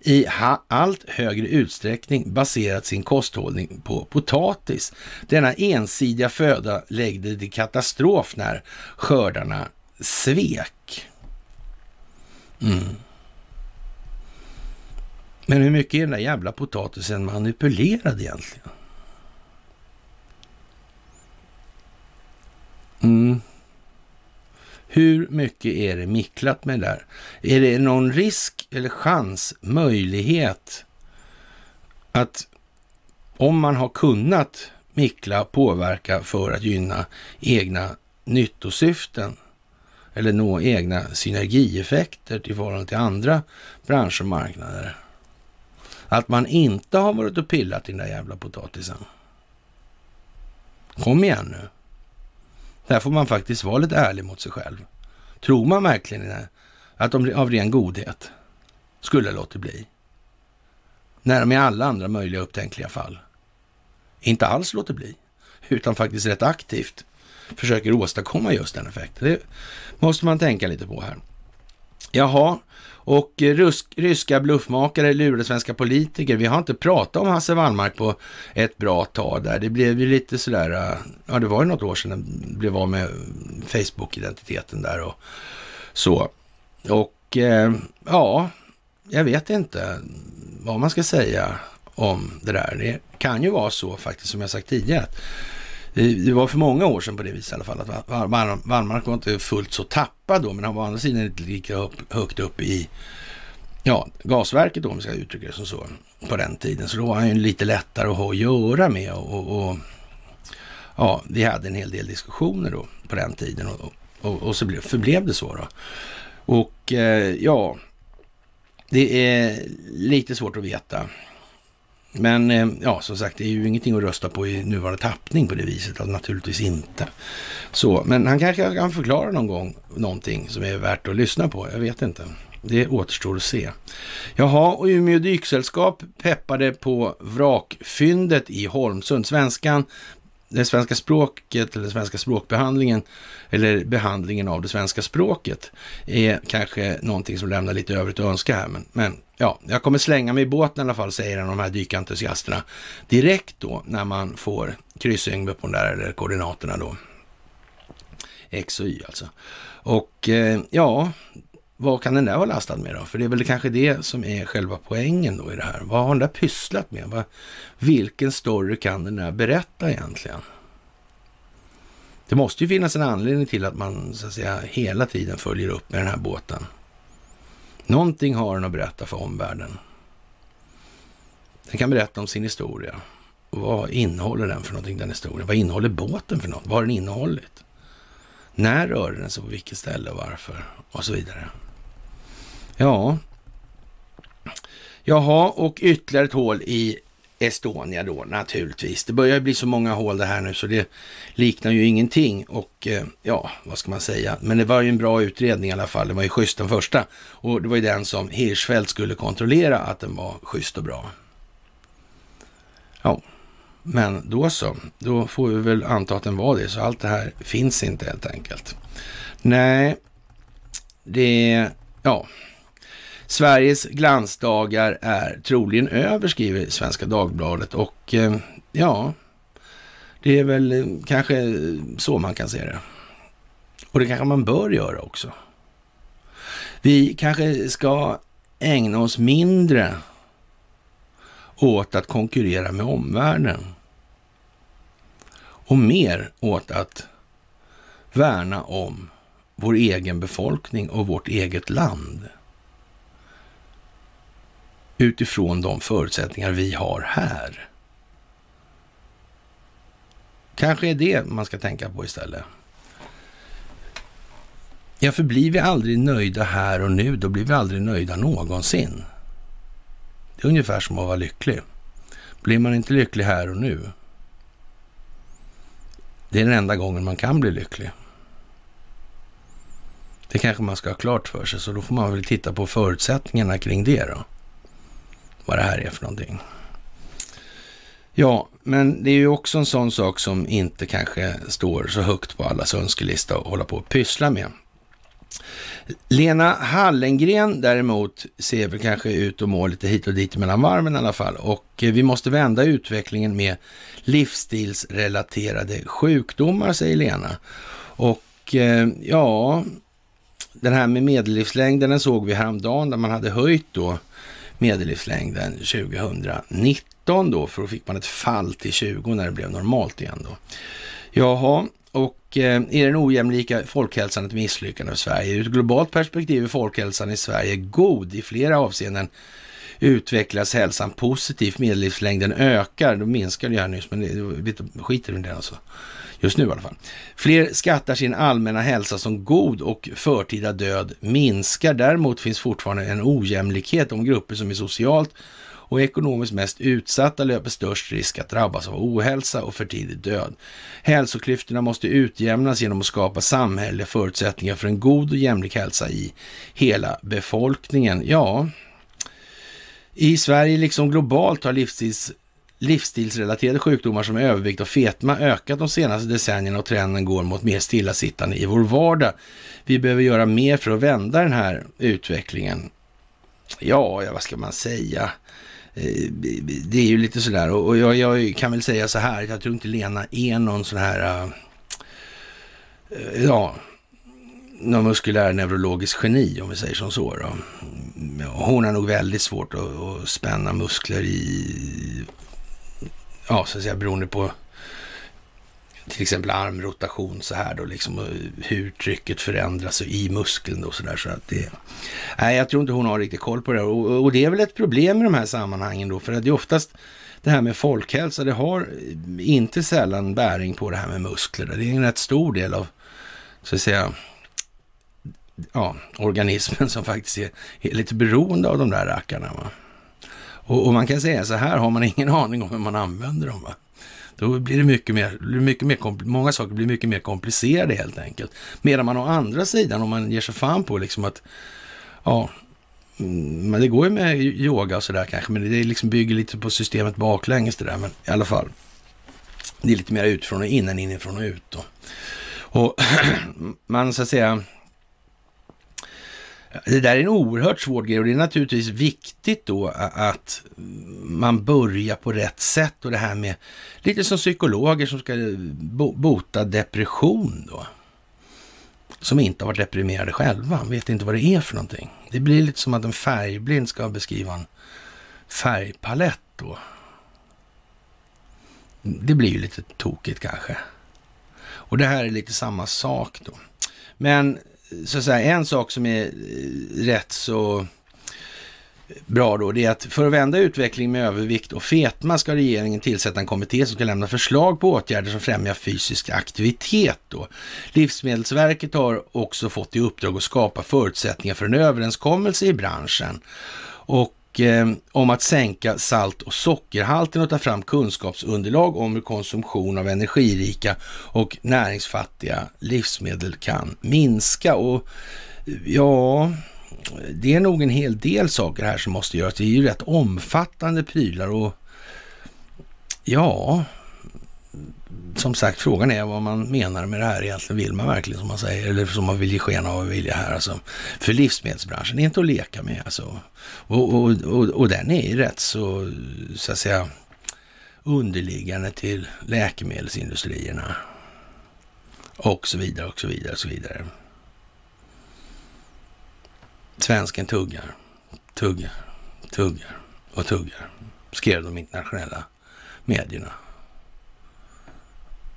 i ha- allt högre utsträckning baserat sin kosthållning på potatis. Denna ensidiga föda läggde till katastrof när skördarna svek. Mm. Men hur mycket är den där jävla potatisen manipulerad egentligen? Mm. Hur mycket är det micklat med där? Är det någon risk eller chans, möjlighet att om man har kunnat mickla, påverka för att gynna egna nyttosyften eller nå egna synergieffekter i förhållande till andra branscher och marknader, att man inte har varit och pillat i den där jävla potatisen? Kom igen nu. Där får man faktiskt vara lite ärlig mot sig själv. Tror man verkligen att de av ren godhet skulle låta bli? När de i alla andra möjliga upptänkliga fall inte alls låter bli, utan faktiskt rätt aktivt försöker åstadkomma just den effekten. Det måste man tänka lite på här. Jaha, och rysk, ryska bluffmakare lurar svenska politiker. Vi har inte pratat om Hasse Wallmark på ett bra tag där. Det blev ju lite sådär, ja, det var ju något år sedan det blev av med Facebook-identiteten där och så. Och eh, ja, jag vet inte vad man ska säga om det där. Det kan ju vara så faktiskt, som jag sagt tidigare, att det var för många år sedan på det viset i alla fall, att Wallmark var inte fullt så tappad då, men han var å andra sidan inte lika upp, högt upp i ja, gasverket då, om vi ska uttrycka det som så, på den tiden. Så då var han ju lite lättare att ha att göra med och, och, och ja, vi hade en hel del diskussioner då på den tiden och, och, och så blev, förblev det så då. Och eh, ja, det är lite svårt att veta. Men eh, ja, som sagt, det är ju ingenting att rösta på i nuvarande tappning på det viset, alltså, naturligtvis inte. Så, men han kanske kan förklara någon gång någonting som är värt att lyssna på, jag vet inte. Det återstår att se. Jaha, och Umeå dyksällskap peppade på vrakfyndet i Holmsund. Svenskan, det svenska språket eller svenska språkbehandlingen eller behandlingen av det svenska språket är kanske någonting som lämnar lite övrigt att önska här. Men, men ja, jag kommer slänga mig i båten i alla fall, säger de här dykentusiasterna direkt då när man får kryssning på de där eller koordinaterna då. X och Y alltså. Och eh, ja... Vad kan den där vara lastad med då? För det är väl kanske det som är själva poängen då i det här. Vad har den där pysslat med? Vad, vilken story kan den där berätta egentligen? Det måste ju finnas en anledning till att man så att säga hela tiden följer upp med den här båten. Någonting har den att berätta för omvärlden. Den kan berätta om sin historia. Vad innehåller den för någonting, den historien? Vad innehåller båten för något? Vad har den innehållit? När rör den sig, på vilket ställe och varför? Och så vidare. Ja. Jaha, och ytterligare ett hål i Estonia då, naturligtvis. Det börjar bli så många hål det här nu så det liknar ju ingenting. Och ja, vad ska man säga? Men det var ju en bra utredning i alla fall. Det var ju schysst den första. Och det var ju den som Hirschfeldt skulle kontrollera att den var schysst och bra. Ja. Men då så, då får vi väl anta att den var det. Så allt det här finns inte helt enkelt. Nej, det, ja. Sveriges glansdagar är troligen över, skriver Svenska Dagbladet. Och ja, det är väl kanske så man kan se det. Och det kanske man bör göra också. Vi kanske ska ägna oss mindre åt att konkurrera med omvärlden och mer åt att värna om vår egen befolkning och vårt eget land utifrån de förutsättningar vi har här. Kanske är det man ska tänka på istället. Ja, för blir vi aldrig nöjda här och nu, då blir vi aldrig nöjda någonsin. Det är ungefär som att vara lycklig. Blir man inte lycklig här och nu, det är den enda gången man kan bli lycklig. Det kanske man ska ha klart för sig, så då får man väl titta på förutsättningarna kring det då. Vad det här är för någonting. Ja, men det är ju också en sån sak som inte kanske står så högt på allas önskelista och hålla på att pyssla med. Lena Hallengren däremot ser väl kanske ut och må lite hit och dit mellan varmen i alla fall, och vi måste vända utvecklingen med livsstilsrelaterade sjukdomar, säger Lena. Och ja, den här med medellivslängden, den såg vi häromdagen där man hade höjt då medellivslängden tjugonitton då, för då fick man ett fall till tjugo när det blev normalt igen då. Jaha. Och är den ojämlika folkhälsan ett misslyckande av Sverige? Ur ett globalt perspektiv är folkhälsan i Sverige god. I flera avseenden utvecklas hälsan positivt. Medellivslängden ökar. Då minskar det här nyss, men det skiter i det alltså. Just nu i alla fall. Fler skattar sin allmänna hälsa som god och förtida död minskar. Däremot finns fortfarande en ojämlikhet om grupper som är socialt och ekonomiskt mest utsatta löper störst risk att drabbas av ohälsa och för tidig död. Hälsoklyftorna måste utjämnas genom att skapa samhälleliga förutsättningar för en god och jämlik hälsa i hela befolkningen. Ja, i Sverige liksom globalt har livsstils, livsstilsrelaterade sjukdomar som övervikt och fetma ökat de senaste decennierna och trenden går mot mer stillasittande i vår vardag. Vi behöver göra mer för att vända den här utvecklingen. Ja, vad ska man säga? Det är ju lite sådär, och jag, jag kan väl säga så här, jag tror inte Lena är någon sån här äh, ja, någon muskulär neurologisk geni, om vi säger som så då. Hon har nog väldigt svårt att, att spänna muskler i, ja, så att säga, beroende på till exempel armrotation så här då liksom, och hur trycket förändras i muskeln och så där, så att det, nej, jag tror inte hon har riktigt koll på det, och, och det är väl ett problem i de här sammanhangen då, för att det är oftast det här med folkhälsa, det har inte sällan bäring på det här med muskler. Det är en rätt stor del av, så att säga, ja, organismen som faktiskt är, är lite beroende av de där rackarna, va? Och, och man kan säga så här, har man ingen aning om hur man använder dem, va? Då blir det mycket mer, mycket mer kompl- många saker blir mycket mer komplicerade helt enkelt. Medan man å andra sidan, om man ger sig fan på liksom att, ja, men det går ju med yoga och sådär kanske, men det liksom bygger lite på systemet baklänges det där, men i alla fall. Det är lite mer utifrån och in än inifrån och ut då. Och man så att säga, det där är en oerhört svår grej, och det är naturligtvis viktigt då att man börjar på rätt sätt, och det här med lite som psykologer som ska bota depression då, som inte har varit deprimerade själva, vet inte vad det är för någonting. Det blir lite som att en färgblind ska beskriva en färgpalett då. Det blir ju lite tokigt kanske. Och det här är lite samma sak då. Men så att säga, en sak som är rätt så bra då, det är att för att vända utveckling med övervikt och fetma ska regeringen tillsätta en kommitté som ska lämna förslag på åtgärder som främjar fysisk aktivitet då. Livsmedelsverket har också fått i uppdrag att skapa förutsättningar för en överenskommelse i branschen och eh, om att sänka salt- och sockerhalten och ta fram kunskapsunderlag om hur konsumtion av energirika och näringsfattiga livsmedel kan minska. Och ja, det är nog en hel del saker här som måste göras. Det är ju rätt omfattande prylar, och ja, som sagt, frågan är vad man menar med det här egentligen. Vill man verkligen, som man säger, eller som man vill ge sken av och vilja här alltså. För livsmedelsbranschen är inte att leka med alltså. Och, och, och, och den är ju rätt så, så att säga, underliggande till läkemedelsindustrierna och så vidare och så vidare och så vidare. Svensken tuggar, tuggar, tuggar och tuggar, skrev de internationella medierna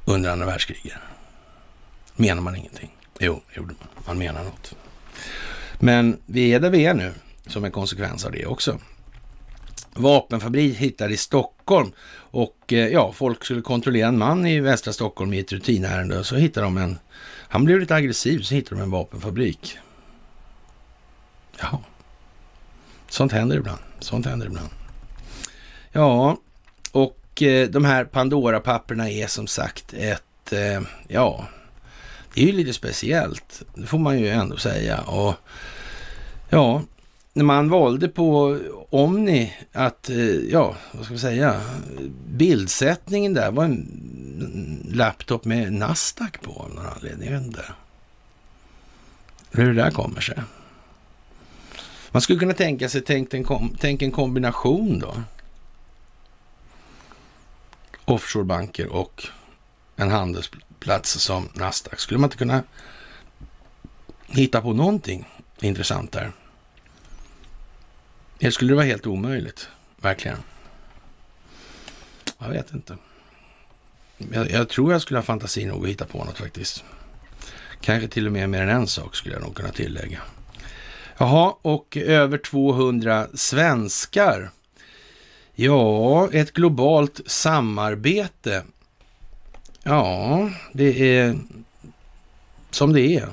under andra världskriget. Menar man ingenting? Jo, det gjorde man. Man menar något. Men vi är där vi är nu, som en konsekvens av det också. Vapenfabrik hittade i Stockholm, och ja, folk skulle kontrollera en man i västra Stockholm i ett rutinärende, och så hittade de en, han blev lite aggressiv, så hittade de en vapenfabrik. Ja, sånt händer ibland, sånt händer ibland. Ja, och eh, de här Pandora-papperna är som sagt ett, eh, ja, det är ju lite speciellt, det får man ju ändå säga. Och ja, när man valde på Omni att, eh, ja, vad ska vi säga, bildsättningen där var en laptop med Nasdaq på av någon anledning, jag vet inte hur det där kommer sig. Man skulle kunna tänka sig, tänk en, kom, tänk en kombination då. Offshorebanker och en handelsplats som Nasdaq. Skulle man inte kunna hitta på någonting intressant där? Det skulle vara helt omöjligt, verkligen. Jag vet inte. Jag, jag tror jag skulle ha fantasi nog att hitta på något faktiskt. Kanske till och med mer än en sak skulle jag nog kunna tillägga. Jaha, och över tvåhundra svenskar. Ja, ett globalt samarbete. Ja, det är som det är.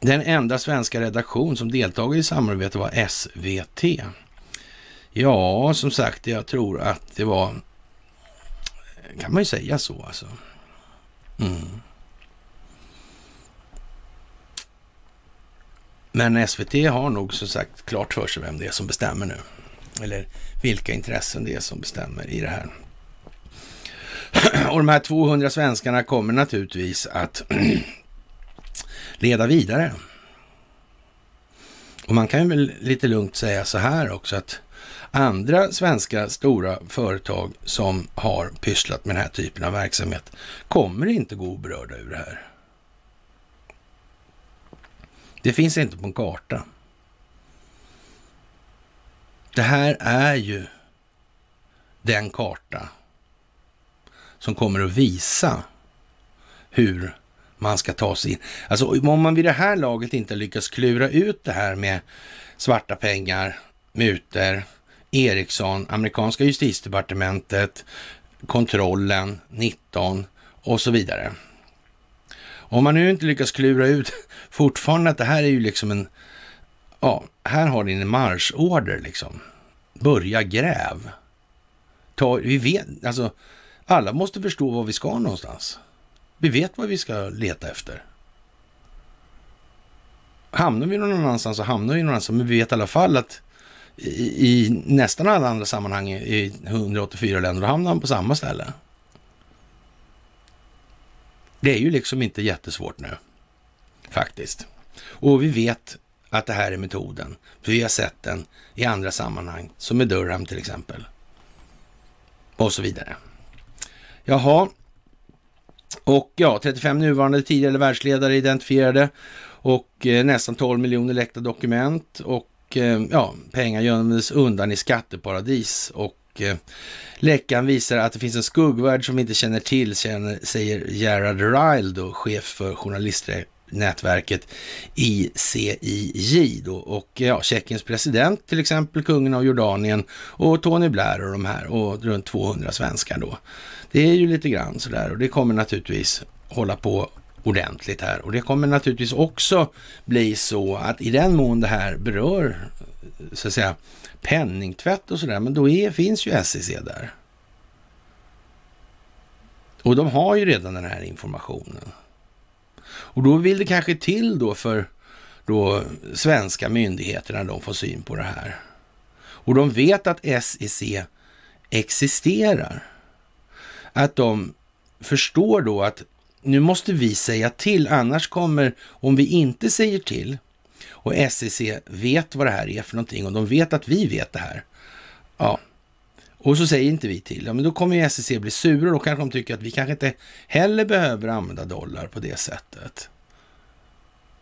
Den enda svenska redaktion som deltagit i samarbete var S V T. Ja, som sagt, jag tror att det var, kan man ju säga så alltså. Mm. Men S V T har nog som sagt klart för sig vem det är som bestämmer nu. Eller vilka intressen det är som bestämmer i det här. Och de här tvåhundra svenskarna kommer naturligtvis att leda vidare. Och man kan ju lite lugnt säga så här också, att andra svenska stora företag som har pysslat med den här typen av verksamhet kommer inte gå oberörda ur det här. Det finns inte på en karta. Det här är ju den karta som kommer att visa hur man ska ta sig in. Alltså om man vid det här laget inte lyckas klura ut det här med svarta pengar, mutor, Ericsson, amerikanska justitiedepartementet, kontrollen, nitton och så vidare. Om man nu inte lyckas klura ut fortfarande att det här är ju liksom en, ja, här har ni en marschorder liksom. Börja gräv. Ta, vi vet, alltså alla måste förstå vad vi ska någonstans. Vi vet vad vi ska leta efter. Hamnar vi någon annanstans så hamnar vi någon annanstans, men vi vet i alla fall att i, i nästan alla andra sammanhang i hundraåttiofyra länder hamnar man på samma ställe. Det är ju liksom inte jättesvårt nu, faktiskt. Och vi vet att det här är metoden. För vi har sett den i andra sammanhang, som med Durham till exempel. Och så vidare. Jaha. Och ja, trettiofem nuvarande tidigare världsledare identifierade. Och eh, nästan tolv miljoner läckta dokument. Och eh, ja, pengar gömdes undan i skatteparadis. Och läckan visar att det finns en skuggvärld som vi inte känner till, säger Gerard Ryle då, chef för journalistnätverket I C I J då. Och ja, Tjeckiens president till exempel, kungen av Jordanien och Tony Blair och de här och runt tvåhundra svenskar då. Det är ju lite grann sådär och det kommer naturligtvis hålla på ordentligt här och det kommer naturligtvis också bli så att i den mån det här berör så att säga penningtvätt och sådär, men då är, finns ju S E C där. Och de har ju redan den här informationen. Och då vill det kanske till då för då svenska myndigheterna, de får syn på det här. Och de vet att S E C existerar. Att de förstår då att nu måste vi säga till, annars kommer, om vi inte säger till, och S E C vet vad det här är för någonting och de vet att vi vet det här. Ja. Och så säger inte vi till. Ja, men då kommer ju S E C bli sura och då kanske de tycker att vi kanske inte heller behöver använda dollar på det sättet.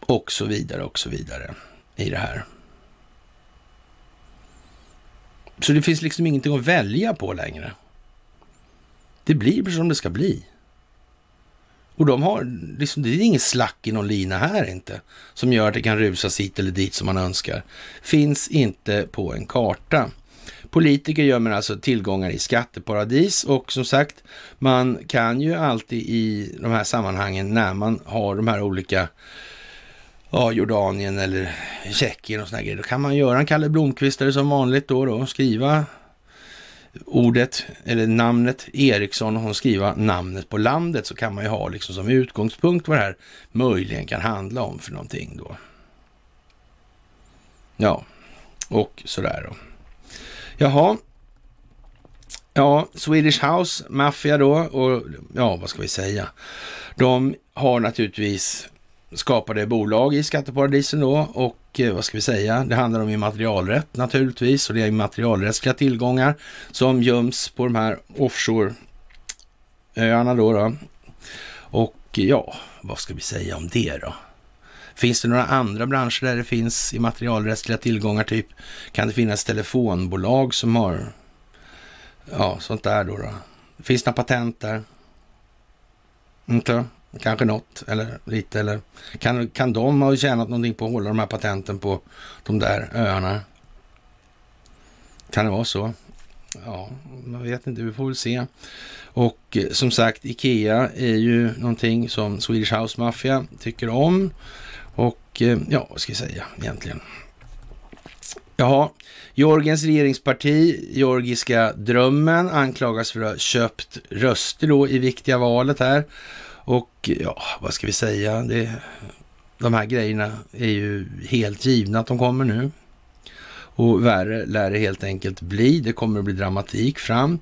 Och så vidare och så vidare i det här. Så det finns liksom ingenting att välja på längre. Det blir som det ska bli. Och de har, liksom, det är ingen slack i någon lina här inte, som gör att det kan rusas hit eller dit som man önskar. Finns inte på en karta. Politiker gömmer alltså tillgångar i skatteparadis och som sagt, man kan ju alltid i de här sammanhangen när man har de här olika, ja, Jordanien eller Tjeckien och sådana grejer, då kan man göra en Kalle Blomqvistare som vanligt då då, skriva ordet eller namnet Eriksson och hon skriver namnet på landet, så kan man ju ha liksom som utgångspunkt vad det här möjligen kan handla om för någonting då. Ja, och sådär då. Jaha. Ja, Swedish House Mafia då, och ja, vad ska vi säga? De har naturligtvis skapade bolag i skatteparadisen då och eh, vad ska vi säga, det handlar om immaterialrätt naturligtvis och det är immaterialrättsliga tillgångar som göms på de här offshore-öarna då, då. Och ja, vad ska vi säga om det då? Finns det några andra branscher där det finns immaterialrättsliga tillgångar typ? Kan det finnas telefonbolag som har ja, sånt där då då? Finns det några patent där? Inte? Kanske något eller lite eller kan, kan de ha tjänat någonting på att hålla de här patenten på de där öarna? Kan det vara så? Ja, man vet inte, vi får väl se. Och som sagt, Ikea är ju någonting som Swedish House Mafia tycker om och ja, vad ska jag säga egentligen? Jaha, Georgiens regeringsparti, Georgiska drömmen, anklagas för att ha köpt röster då i viktiga valet här. Och ja, vad ska vi säga? Det, de här grejerna är ju helt givna att de kommer nu. Och värre lär det helt enkelt bli. Det kommer att bli dramatik fram.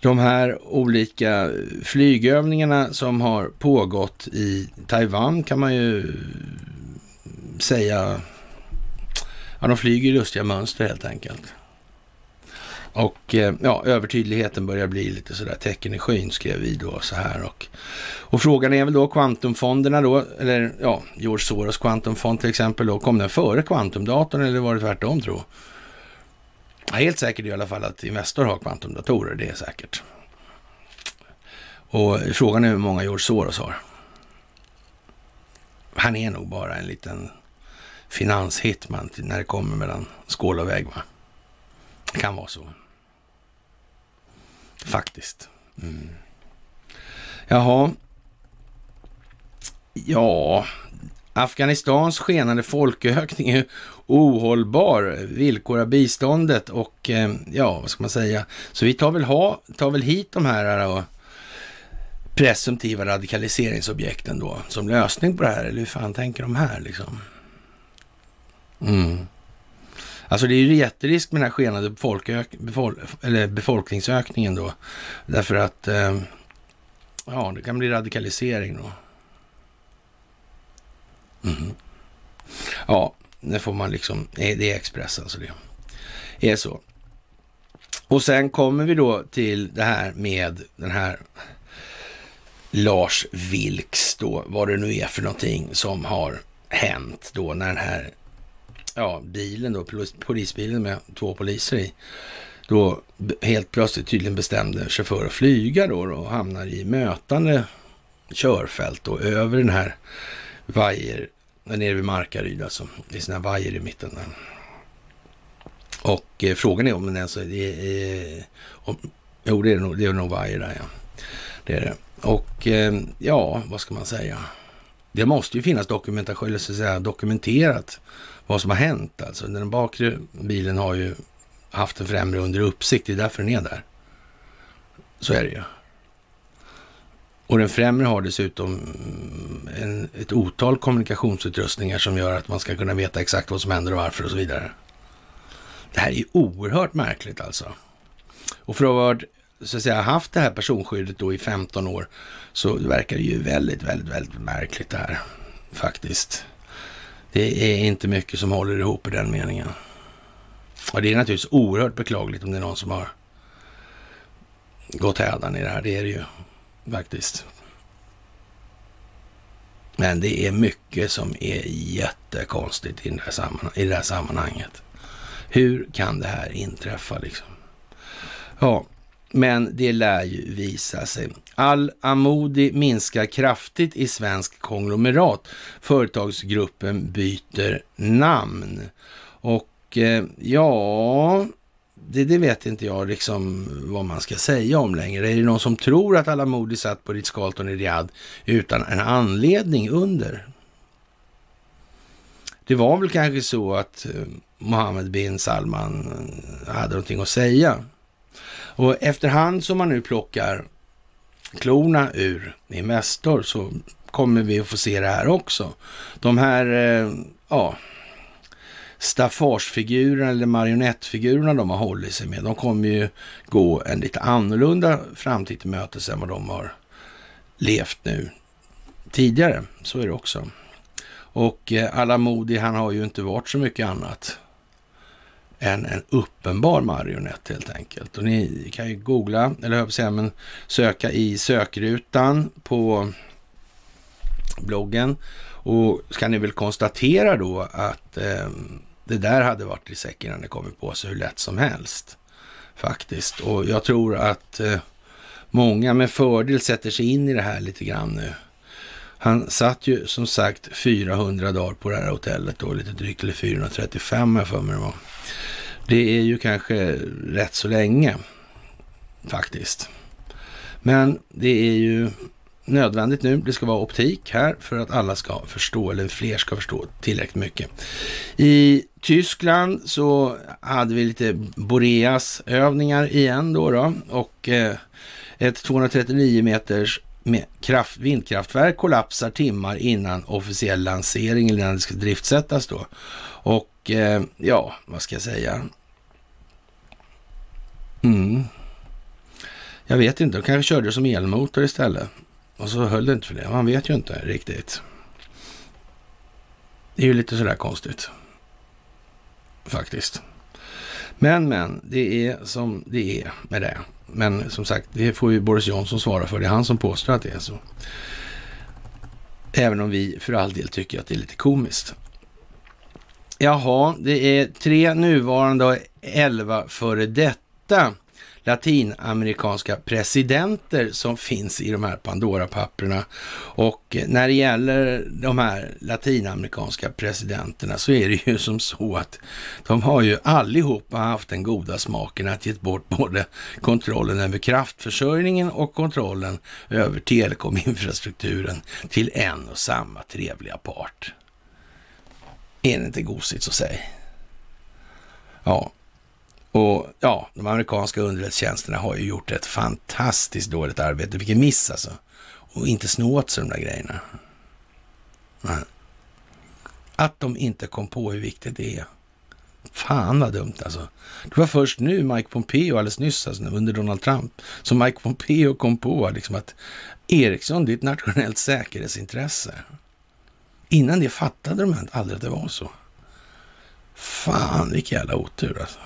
De här olika flygövningarna som har pågått i Taiwan kan man ju säga... Ja, de flyger i lustiga mönster helt enkelt. Och ja, övertydligheten börjar bli lite sådär tecken i skyn, skrev vi då så här. Och, och frågan är väl då kvantumfonderna då, eller ja, George Soros kvantumfond till exempel då, kom den före kvantumdatorn eller var det tvärtom tro? Ja, helt säkert i alla fall att Investor har kvantumdatorer, det är säkert. Och frågan är hur många George Soros har. Han är nog bara en liten finanshitman när det kommer mellan skål och väg, va? Det kan vara så. Faktiskt. Mm. Jaha. Ja, Afghanistans skenande folkökning är ohållbar, villkor av biståndet och ja, vad ska man säga? Så vi tar väl, ha, tar väl hit de här då, presumtiva radikaliseringsobjekten då som lösning på det här, eller hur fan tänker de här liksom? Mm. Alltså det är ju jätterisk med den här skenande befolk- befol- eller befolkningsökningen då, därför att ja, det kan bli radikalisering då. Mm. Ja, det får man liksom, det är Express alltså, det är så. Och sen kommer vi då till det här med den här Lars Vilks då, vad det nu är för någonting som har hänt då när den här ja, bilen då, polisbilen med två poliser i då helt plötsligt tydligen bestämde chaufför att flyga då och hamnar i mötande körfält då över den här vajer, nere vid Markaryd alltså. Det är sådana här vajer i mitten där. Och eh, frågan är om den ens alltså, är... Om, jo, det är nog, det är nog vajer där, ja. Det är det. Och eh, ja, vad ska man säga? Det måste ju finnas dokumentation, eller så att säga, dokumenterat vad som har hänt. Alltså den bakre bilen har ju haft den främre under uppsikt, det är därför den är där. Så är det ju. Och den främre har dessutom en, ett otal kommunikationsutrustningar som gör att man ska kunna veta exakt vad som händer och varför och så vidare. Det här är ju oerhört märkligt alltså. Och för att ha varit, så att säga, haft det här personskyddet då i femton år så verkar det ju väldigt, väldigt, väldigt märkligt det här faktiskt. Det är inte mycket som håller ihop i den meningen. Och det är naturligtvis oerhört beklagligt om det är någon som har gått hädan i det här, det är det ju. Faktiskt. Men det är mycket som är jättekonstigt i det här, samman- i det här sammanhanget. Hur kan det här inträffa liksom? Ja, men det lär ju visa sig. Al-Amoudi minskar kraftigt i svensk konglomerat. Företagsgruppen byter namn. Och eh, ja... Det, det vet inte jag liksom vad man ska säga om längre. Är det någon som tror att Al-Amoudi satt på Ritz-Carlton i Riyadh utan en anledning under? Det var väl kanske så att Mohammed bin Salman hade någonting att säga. Och efterhand som man nu plockar klorna ur Investor så kommer vi att få se det här också. De här, ja... staffagefigurerna eller marionettfigurerna de har hållit sig med, de kommer ju gå en lite annorlunda framtid till mötes än vad de har levt nu tidigare, så är det också. Och eh, Al-Amoudi, han har ju inte varit så mycket annat än en uppenbar marionett helt enkelt. Och ni kan ju googla, eller hör på sig, men söka i sökrutan på bloggen och ska ni väl konstatera då att eh, det där hade varit i säcken när det kommer på sig hur lätt som helst faktiskt. Och jag tror att eh, många med fördel sätter sig in i det här lite grann nu. Han satt ju som sagt fyrahundra dagar på det här hotellet då, lite drygt, eller fyrahundratrettiofem här för mig det var. Det är ju kanske rätt så länge faktiskt. Men det är ju nödvändigt nu. Det ska vara optik här för att alla ska förstå, eller fler ska förstå tillräckligt mycket. I Tyskland så hade vi lite Boreas övningar igen då då och eh, ett tvåhundratrettionio meters med kraft, vindkraftverk kollapsar timmar innan officiell lansering eller när det ska driftsättas då. Och eh, ja, vad ska jag säga? Mm. Jag vet inte, de kanske körde som elmotor istället. Och så höll det inte för det. Man vet ju inte riktigt. Det är ju lite sådär konstigt. Faktiskt. Men, men. Det är som det är med det. Men som sagt, det får ju Boris Johnson svara för. Det är han som påstår att det är så. Även om vi för all del tycker att det är lite komiskt. Jaha, det är tre nuvarande och elva före detta latinamerikanska presidenter som finns i de här Pandora-papperna. Och när det gäller de här latinamerikanska presidenterna så är det ju som så att de har ju allihopa haft den goda smaken att ge bort både kontrollen över kraftförsörjningen och kontrollen över telekominfrastrukturen till en och samma trevliga part. Är det inte gosigt så säg? Ja. Och ja, de amerikanska underrättelsetjänsterna har ju gjort ett fantastiskt dåligt arbete. Vilken miss alltså. Och inte snå åt sig de där grejerna. Nej. Att de inte kom på hur viktigt det är. Fan vad dumt alltså. Det var först nu Mike Pompeo alldeles nyss alltså, under Donald Trump. Så Mike Pompeo kom på liksom, att Ericsson, det är ett nationellt säkerhetsintresse. Innan det fattade de aldrig att det var så. Fan vilken jävla otur alltså.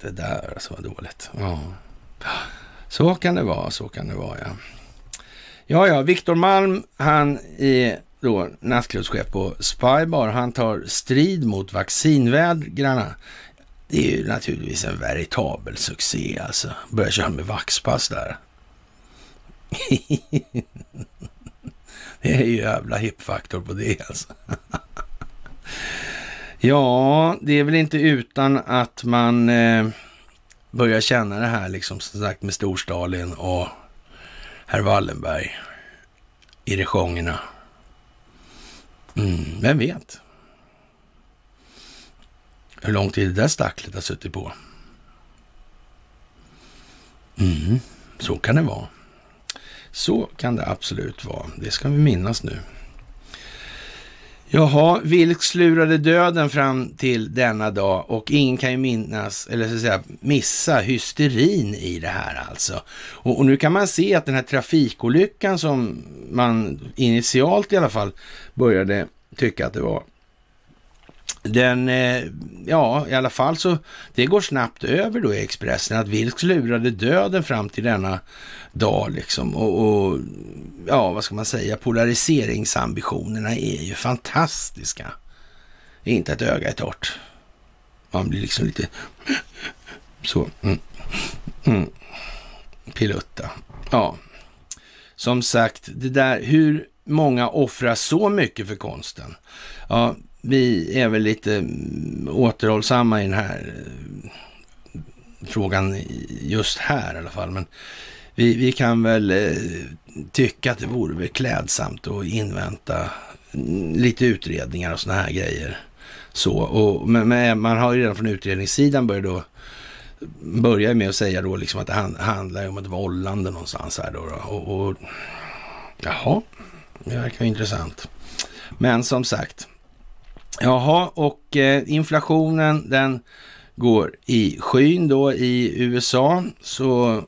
Det där alltså var dåligt. Ja. Så kan det vara, så kan det vara, ja. Ja, ja, Viktor Malm, han är då nattklubbschef på Spybar. Han tar strid mot vaccinvägrarna. Det är ju naturligtvis en veritabel succé, alltså. Börjar köra med vaxpass där. Det är ju jävla hippfaktor på det, alltså. Ja, det är väl inte utan att man eh, börjar känna det här liksom som sagt med Storstalin och herr Wallenberg i rejongerna. Mm, vem vet? Hur lång tid det där stacklet har suttit på? Mm, så kan det vara. Så kan det absolut vara. Det ska vi minnas nu. Jaha, Vilks lurade döden fram till denna dag och ingen kan ju minnas, eller så att säga, missa hysterin i det här alltså. Och, och nu kan man se att den här trafikolyckan som man initialt i alla fall började tycka att det var. Den, ja i alla fall så, det går snabbt över då i Expressen att Vilks lurade döden fram till denna dag liksom och, och ja vad ska man säga, polariseringsambitionerna är ju fantastiska. Inte ett öga är torrt. Man blir liksom lite så mm. Mm. Pilutta. Ja, som sagt det där, hur många offrar så mycket för konsten? Ja, vi är väl lite återhållsamma i den här frågan just här i alla fall. Men vi, vi kan väl tycka att det vore väl klädsamt att invänta lite utredningar och såna här grejer. Så, och, men man har ju redan från utredningssidan börjat då börjar med att säga då liksom att det handlar om ett vållande någonstans här då. Och, och, jaha, det verkar ju intressant. Men som sagt... Jaha, och eh, inflationen den går i skyn då i U S A, så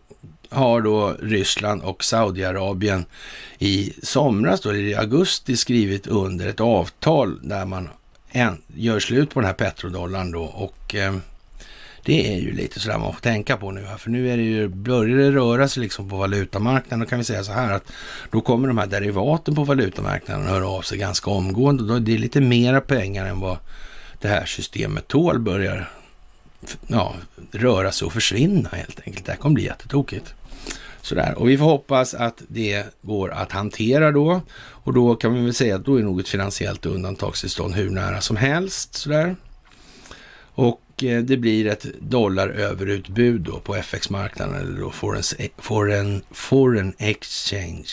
har då Ryssland och Saudiarabien i somras då i augusti skrivit under ett avtal där man en, gör slut på den här petrodollarn då och eh, det är ju lite sådär man får tänka på nu här, för nu är det ju, börjar det röra sig liksom på valutamarknaden. Då kan vi säga så här att då kommer de här derivaten på valutamarknaden höra av sig ganska omgående och då är det lite mera pengar än vad det här systemet tål börjar ja, röra sig och försvinna helt enkelt. Det här kommer bli jättetokigt. Sådär. Och vi får hoppas att det går att hantera då och då kan vi väl säga att då är något finansiellt undantagstillstånd hur nära som helst. Sådär. Och det blir ett dollaröverutbud då på F X-marknaden eller då foreign, foreign, foreign exchange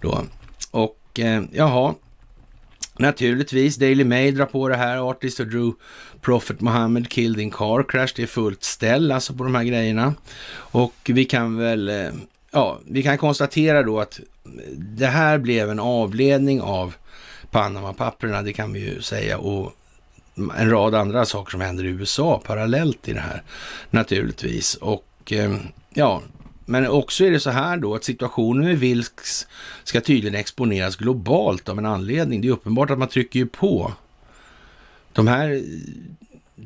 då. Och eh, jaha, naturligtvis Daily Mail drar på det här. Artist och Drew Prophet Muhammad killed in car crash. Det är fullt ställ alltså på de här grejerna. Och vi kan väl, eh, ja vi kan konstatera då att det här blev en avledning av Panama-papperna, det kan vi ju säga, och en rad andra saker som händer i U S A parallellt i det här naturligtvis. Och ja, men också är det så här då att situationen med Vilks ska tydligen exponeras globalt av en anledning. Det är uppenbart att man trycker ju på. De här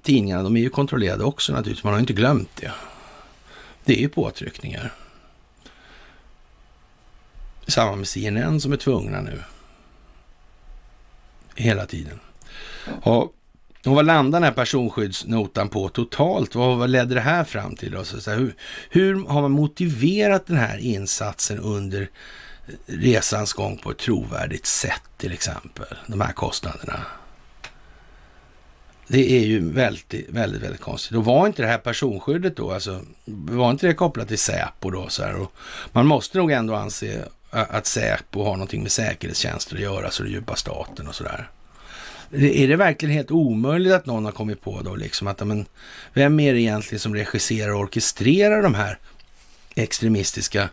tidningarna, de är ju kontrollerade också naturligtvis. Man har ju inte glömt det. Det är ju påtryckningar. Samma med C N N som är tvungna nu. Hela tiden. Ja. Och vad landar den här personskyddsnotan på totalt? Vad, vad ledde det här fram till? Då? Så hur, hur har man motiverat den här insatsen under resans gång på ett trovärdigt sätt till exempel? De här kostnaderna. Det är ju väldigt, väldigt, väldigt konstigt. Och var inte det här personskyddet då, alltså, var inte det kopplat till Säpo då? Så här, och man måste nog ändå anse att Säpo har någonting med säkerhetstjänster att göra, så det djupa staten och sådär. Är det verkligen helt omöjligt att någon har kommit på då liksom att, men vem är det egentligen som regisserar och orkestrerar de här extremistiska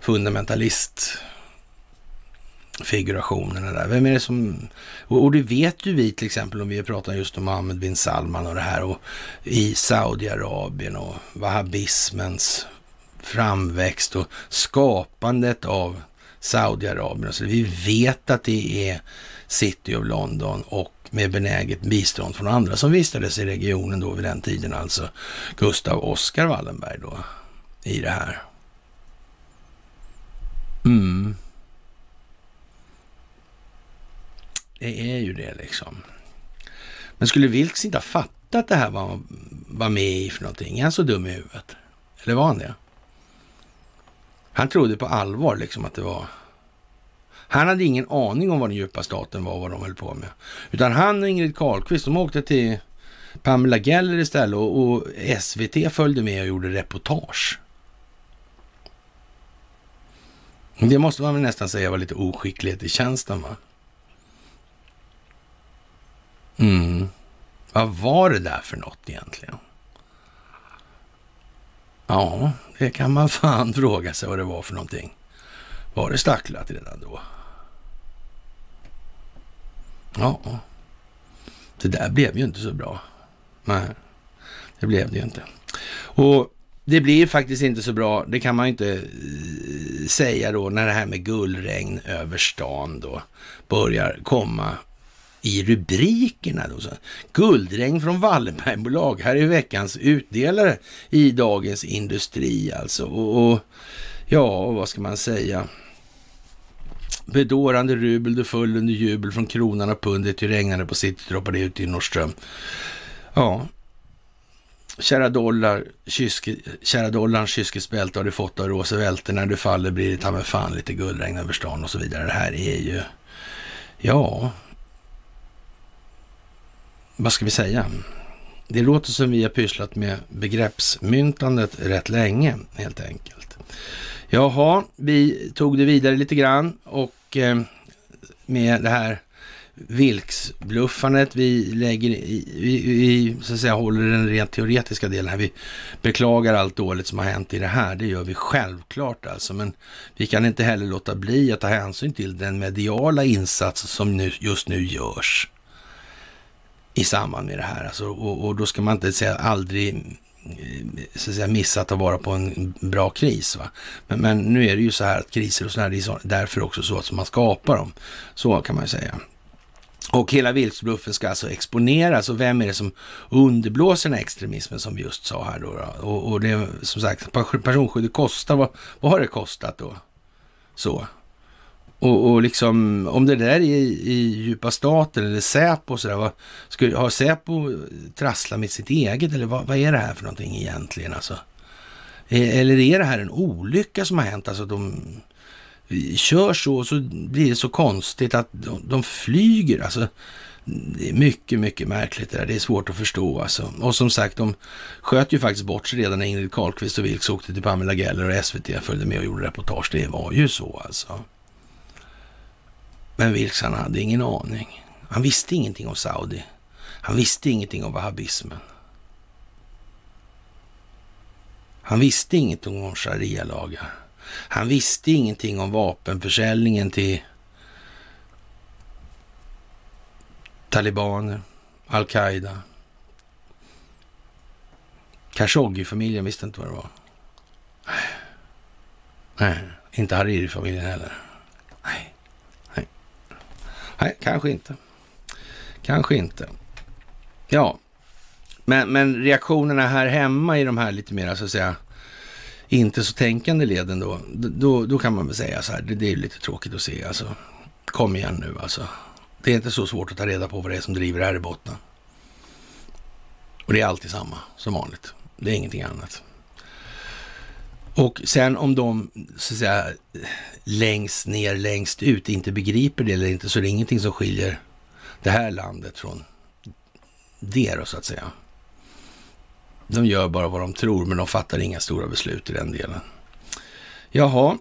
fundamentalist figurationerna där? Vem är det som, och det vet ju vi till exempel om vi pratar just om Mohammed bin Salman och det här, och i Saudiarabien och wahhabismens framväxt och skapandet av Saudiarabien. Så vi vet att det är City of London och med benäget bistånd från andra som vistades i regionen då vid den tiden, alltså Gustav Oskar Wallenberg då i det här. Mm. Det är ju det liksom. Men skulle Vilks inte ha fattat det här var, var med i för någonting? Är han så dum i huvudet? Eller var han det? Han trodde på allvar liksom att det var... Han hade ingen aning om vad den djupa staten var och vad de höll på med. Utan han och Ingrid Carlqvist, de åkte till Pamela Geller istället, och, och S V T följde med och gjorde reportage. Det måste man väl nästan säga var lite oskicklighet i tjänsten, va? Mm. Vad var det där för något egentligen? Ja, det kan man fan fråga sig vad det var för någonting. Var det stacklat redan då? Ja. Det där blev ju inte så bra. Nej, det blev det ju inte. Och det blir faktiskt inte så bra, det kan man ju inte säga då, när det här med gullregn över stan då börjar komma i rubrikerna då. Så, guldregn från Wallenbergbolag, här är veckans utdelare i Dagens Industri alltså. Och, och ja, och vad ska man säga? Bedårande rubel, det föll under jubel från kronan och pundet, det regnade på City, droppade ut i Norrström. Ja, kära dollar, kyske, kära dollarns kyskesbälte har du fått av Roosevelt, när du faller blir det ta med fan lite guldregn över stan och så vidare. Det här är ju, ja... Vad ska vi säga? Det låter som vi har pysslat med begreppsmyntandet rätt länge, helt enkelt. Jaha, vi tog det vidare lite grann och eh, med det här Vilks-bluffandet, vi lägger i, vi, vi, så att säga, håller den rent teoretiska delen här. Vi beklagar allt dåligt som har hänt i det här, det gör vi självklart alltså, men vi kan inte heller låta bli att ta hänsyn till den mediala insats som nu, just nu görs i samband med det här. Alltså, och, och då ska man inte säga aldrig så att säga, missa att ta vara på en bra kris. Va? Men, men nu är det ju så här att kriser och sådär, det är så, därför också så att man skapar dem. Så kan man ju säga. Och hela Vilksbluffen ska alltså exponeras, och vem är det som underblåser den här extremismen som vi just sa här då? då? Och, och det som sagt, personskyddet kostar, vad, vad har det kostat då? Så. Och, och liksom, om det där är i, i djupa staten eller Säpo och sådär, vad, ska, har Säpo trasslat med sitt eget, eller vad, vad är det här för någonting egentligen alltså? Eller är det här en olycka som har hänt, alltså de kör så och så blir det så konstigt att de, de flyger, alltså det är mycket, mycket märkligt det där, det är svårt att förstå alltså. Och som sagt, de sköt ju faktiskt bort sig redan när Ingrid Carlqvist och Vilks åkte till Pamela Geller och S V T följde med och gjorde reportage, det var ju så alltså. Men Vilks, han hade ingen aning. Han visste ingenting om Saudi. Han visste ingenting om wahhabismen. Han visste ingenting om sharia-lagar. Han visste ingenting om vapenförsäljningen till talibaner, al-Qaida. Khashoggi-familjen visste inte vad det var. Nej, inte Hariri-familjen heller. Nej. Nej, kanske inte. Kanske inte. Ja, men, men reaktionerna här hemma i de här lite mer så att säga inte så tänkande leden då, då, då kan man väl säga så här, det, det är lite tråkigt att se alltså. Kom igen nu alltså. Det är inte så svårt att ta reda på vad det är som driver det här i botten. Och det är alltid samma som vanligt. Det är ingenting annat. Och sen om de så att säga längst ner, längst ut inte begriper det eller inte, så är det ingenting som skiljer det här landet från det då, så att säga. De gör bara vad de tror, men de fattar inga stora beslut i den delen. Jaha.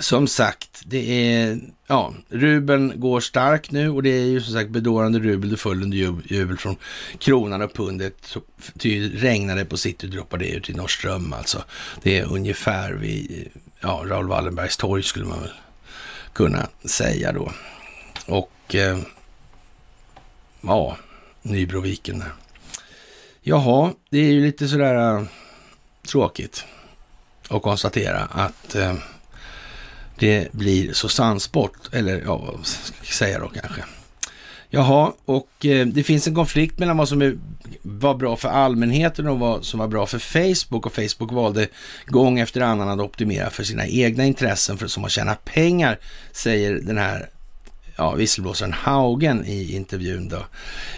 Som sagt, det är, ja, rubeln går starkt nu och det är ju som sagt bedårande rubel, det föll under jubel från kronan och pundet. Det regnade på sitt och droppade ut i Norrström alltså. Det är ungefär vid, ja, Raoul Wallenbergs torg skulle man väl kunna säga då. Och eh, ja, Nybroviken där. Jaha, det är ju lite sådär äh, tråkigt att konstatera att eh, det blir så sannsport, eller ja, vad ska jag säga då kanske. Jaha, och eh, det finns en konflikt mellan vad som är, var bra för allmänheten och vad som var bra för Facebook. Och Facebook valde gång efter annan att optimera för sina egna intressen för som att tjäna pengar, säger den här ja, visselblåsaren Haugen i intervjun då.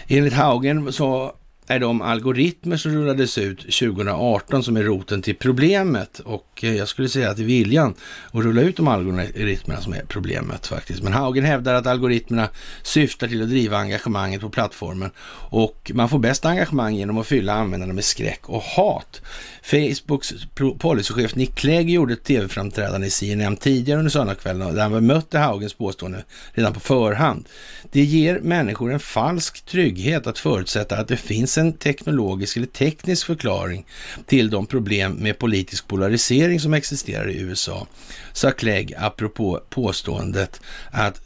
Enligt Haugen så är de algoritmer som rullades ut tjugo arton som är roten till problemet, och jag skulle säga att det är viljan att rulla ut de algoritmerna som är problemet faktiskt. Men Haugen hävdar att algoritmerna syftar till att driva engagemanget på plattformen, och man får bäst engagemang genom att fylla användarna med skräck och hat. Facebooks policychef Nick Clegg gjorde ett tv-framträdande i C N N tidigare under söndagskvällen där han bemötte Haugens påstående redan på förhand. Det ger människor en falsk trygghet att förutsätta att det finns en teknologisk eller teknisk förklaring till de problem med politisk polarisering som existerar i U S A, sa Clegg apropå påståendet att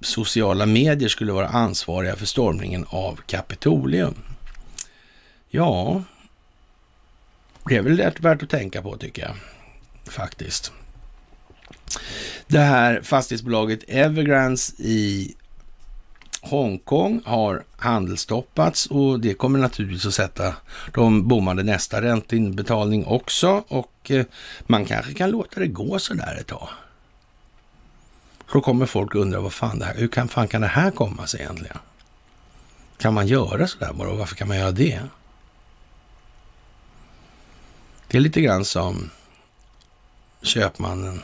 sociala medier skulle vara ansvariga för stormningen av Kapitolium. Ja, det är väl värt att tänka på tycker jag faktiskt. Det här fastighetsbolaget Evergrande i Hongkong har handelsstoppats, och det kommer naturligtvis att sätta de bommade nästa ränteinbetalning också, och man kanske kan låta det gå så där ett tag. Då kommer folk undra vad fan det här, hur kan, fan kan det här komma sig egentligen? Kan man göra så där bara, och varför kan man göra det? Det är lite grann som köpmannen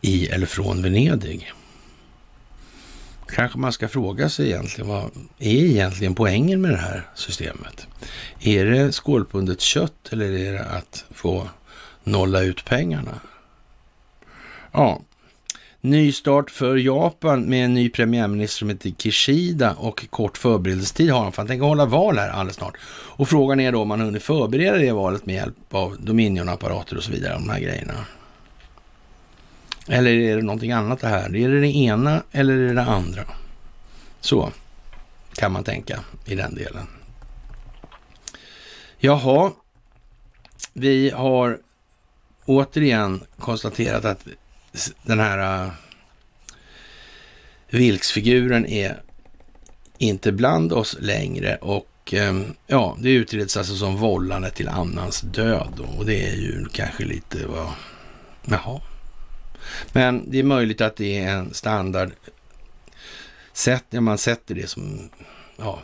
i eller från Venedig. Kanske man ska fråga sig egentligen, vad är egentligen poängen med det här systemet? Är det skålbundet kött eller är det att få nolla ut pengarna? Ja, ny start för Japan med en ny premiärminister som heter Kishida, och kort förberedelsetid har han, för han tänker hålla val här alldeles snart. Och frågan är då om man hunnit förbereda det valet med hjälp av Dominion-apparater och så vidare, de här grejerna. Eller är det någonting annat det här? Är det det ena eller är det det andra? Så kan man tänka i den delen. Jaha, vi har återigen konstaterat att den här uh, Vilksfiguren är inte bland oss längre, och um, ja, det utreds alltså som vållande till annans död då, och det är ju kanske lite vad... Uh, jaha. Men det är möjligt att det är en standard sätt när man sätter det som, ja,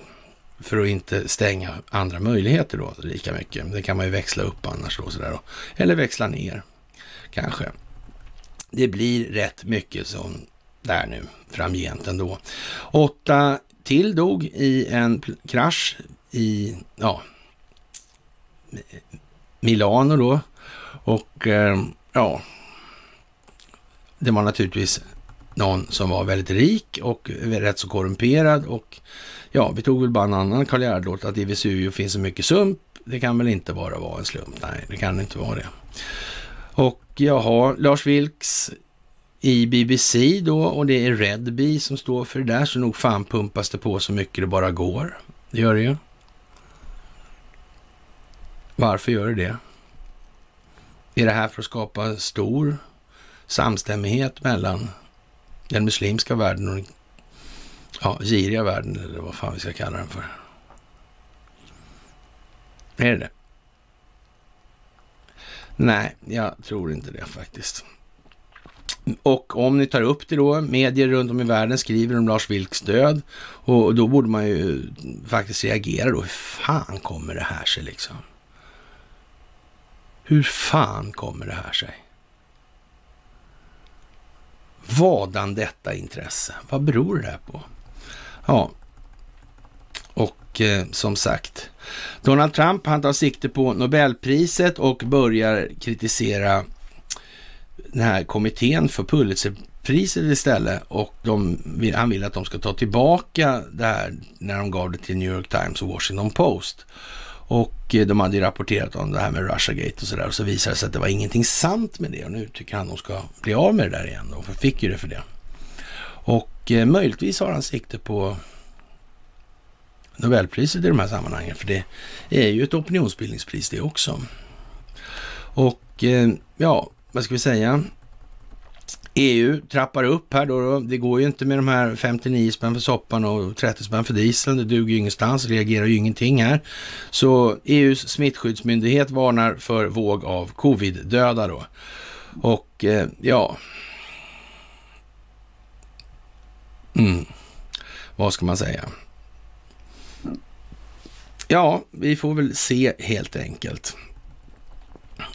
för att inte stänga andra möjligheter då lika mycket. Det kan man ju växla upp annars då, sådär då. Eller växla ner kanske. Det blir rätt mycket som där nu framgent ändå. Åtta till dog i en krasch i ja, Milano då, och ja, det var naturligtvis någon som var väldigt rik och rätt så korrumperad, och ja, vi tog väl bara en annan Karl Gerhard-låt att i Vesuvio finns så mycket sump. Det kan väl inte bara vara en slump? Nej, det kan inte vara det. Och jag har Lars Vilks i B B C då, och det är Red Bee som står för det där, så nog fan pumpas det på så mycket det bara går. Det gör det ju. Varför gör det det? Är det här för att skapa stor samstämmighet mellan den muslimska världen och den ja, giriga världen, eller vad fan vi ska kalla den för? Är det det? Nej, jag tror inte det faktiskt. Och om ni tar upp det då, medier runt om i världen skriver om Lars Vilks död, och då borde man ju faktiskt reagera då. Hur fan kommer det här sig liksom? Hur fan kommer det här sig? Vadan detta intresse? Vad beror det här på? Ja, och eh, som sagt, Donald Trump, han tar sikte på Nobelpriset och börjar kritisera den här kommittén för Pulitzerpriset istället, och de, han vill att de ska ta tillbaka det här när de gav det till New York Times och Washington Post. Och de hade ju rapporterat om det här med Russiagate och sådär, och så visade det sig att det var ingenting sant med det, och nu tycker han att de ska bli av med det där igen, och fick ju det för det. Och eh, möjligtvis har han sikte på Nobelpriset i de här sammanhangen, för det är ju ett opinionsbildningspris det också. Och eh, ja, vad ska vi säga? E U trappar upp här då. Det går ju inte med de här femtionio spänn för soppan och trettio spänn för diesel. Det duger ju ingenstans, reagerar ju ingenting här. Så E U:s smittskyddsmyndighet varnar för våg av covid-döda då. Och eh, ja... Mm. Vad ska man säga? Ja, vi får väl se helt enkelt.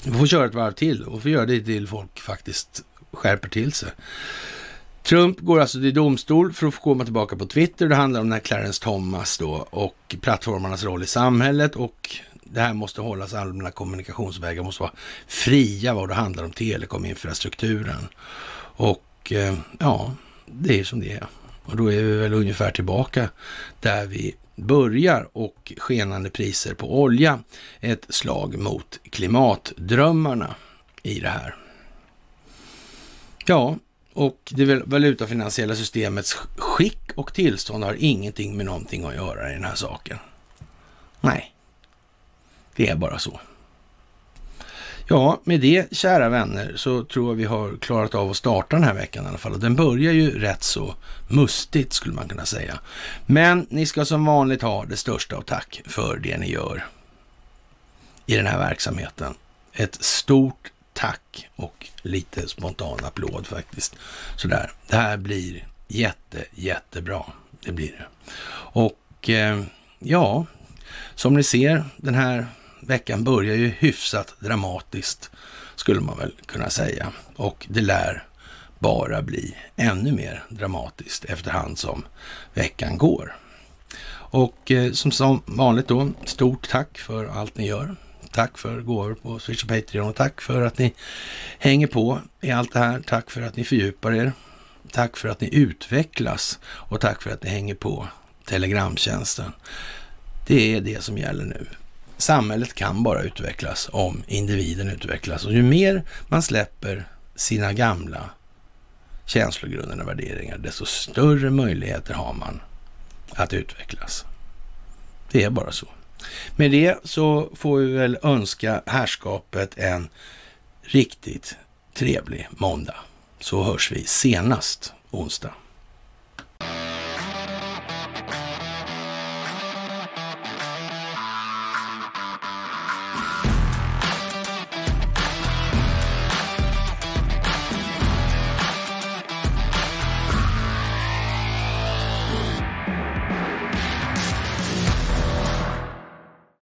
Vi får köra ett varv till, och vi får göra det till folk faktiskt skärper till sig. Trump går alltså till domstol för att få komma tillbaka på Twitter. Det handlar om den här Clarence Thomas då, och plattformarnas roll i samhället, och det här måste hållas, allmänna kommunikationsvägar måste vara fria vad det handlar om telekominfrastrukturen. Och ja, det är som det är. Och då är vi väl ungefär tillbaka där vi börjar, och skenande priser på olja, ett slag mot klimatdrömmarna i det här. Ja, och det valutafinansiella systemets skick och tillstånd har ingenting med någonting att göra i den här saken. Nej, det är bara så. Ja, med det, kära vänner, så tror jag vi har klarat av att starta den här veckan i alla fall. Den börjar ju rätt så mustigt, skulle man kunna säga. Men ni ska som vanligt ha det största av tack för det ni gör i den här verksamheten. Ett stort tack och lite spontan applåd faktiskt. Sådär, det här blir jätte, jättebra. Det blir det. Och eh, ja, som ni ser, den här veckan börjar ju hyfsat dramatiskt, skulle man väl kunna säga. Och det lär bara bli ännu mer dramatiskt efterhand som veckan går. Och eh, som, som vanligt då, stort tack för allt ni gör. Tack för gåvor på Switch och Patreon, och tack för att ni hänger på i allt det här. Tack för att ni fördjupar er. Tack för att ni utvecklas, och tack för att ni hänger på Telegramtjänsten. Det är det som gäller nu. Samhället kan bara utvecklas om individen utvecklas. Och ju mer man släpper sina gamla känslogrunder och värderingar, desto större möjligheter har man att utvecklas. Det är bara så. Med det så får vi väl önska härskapet en riktigt trevlig måndag. Så hörs vi senast onsdag.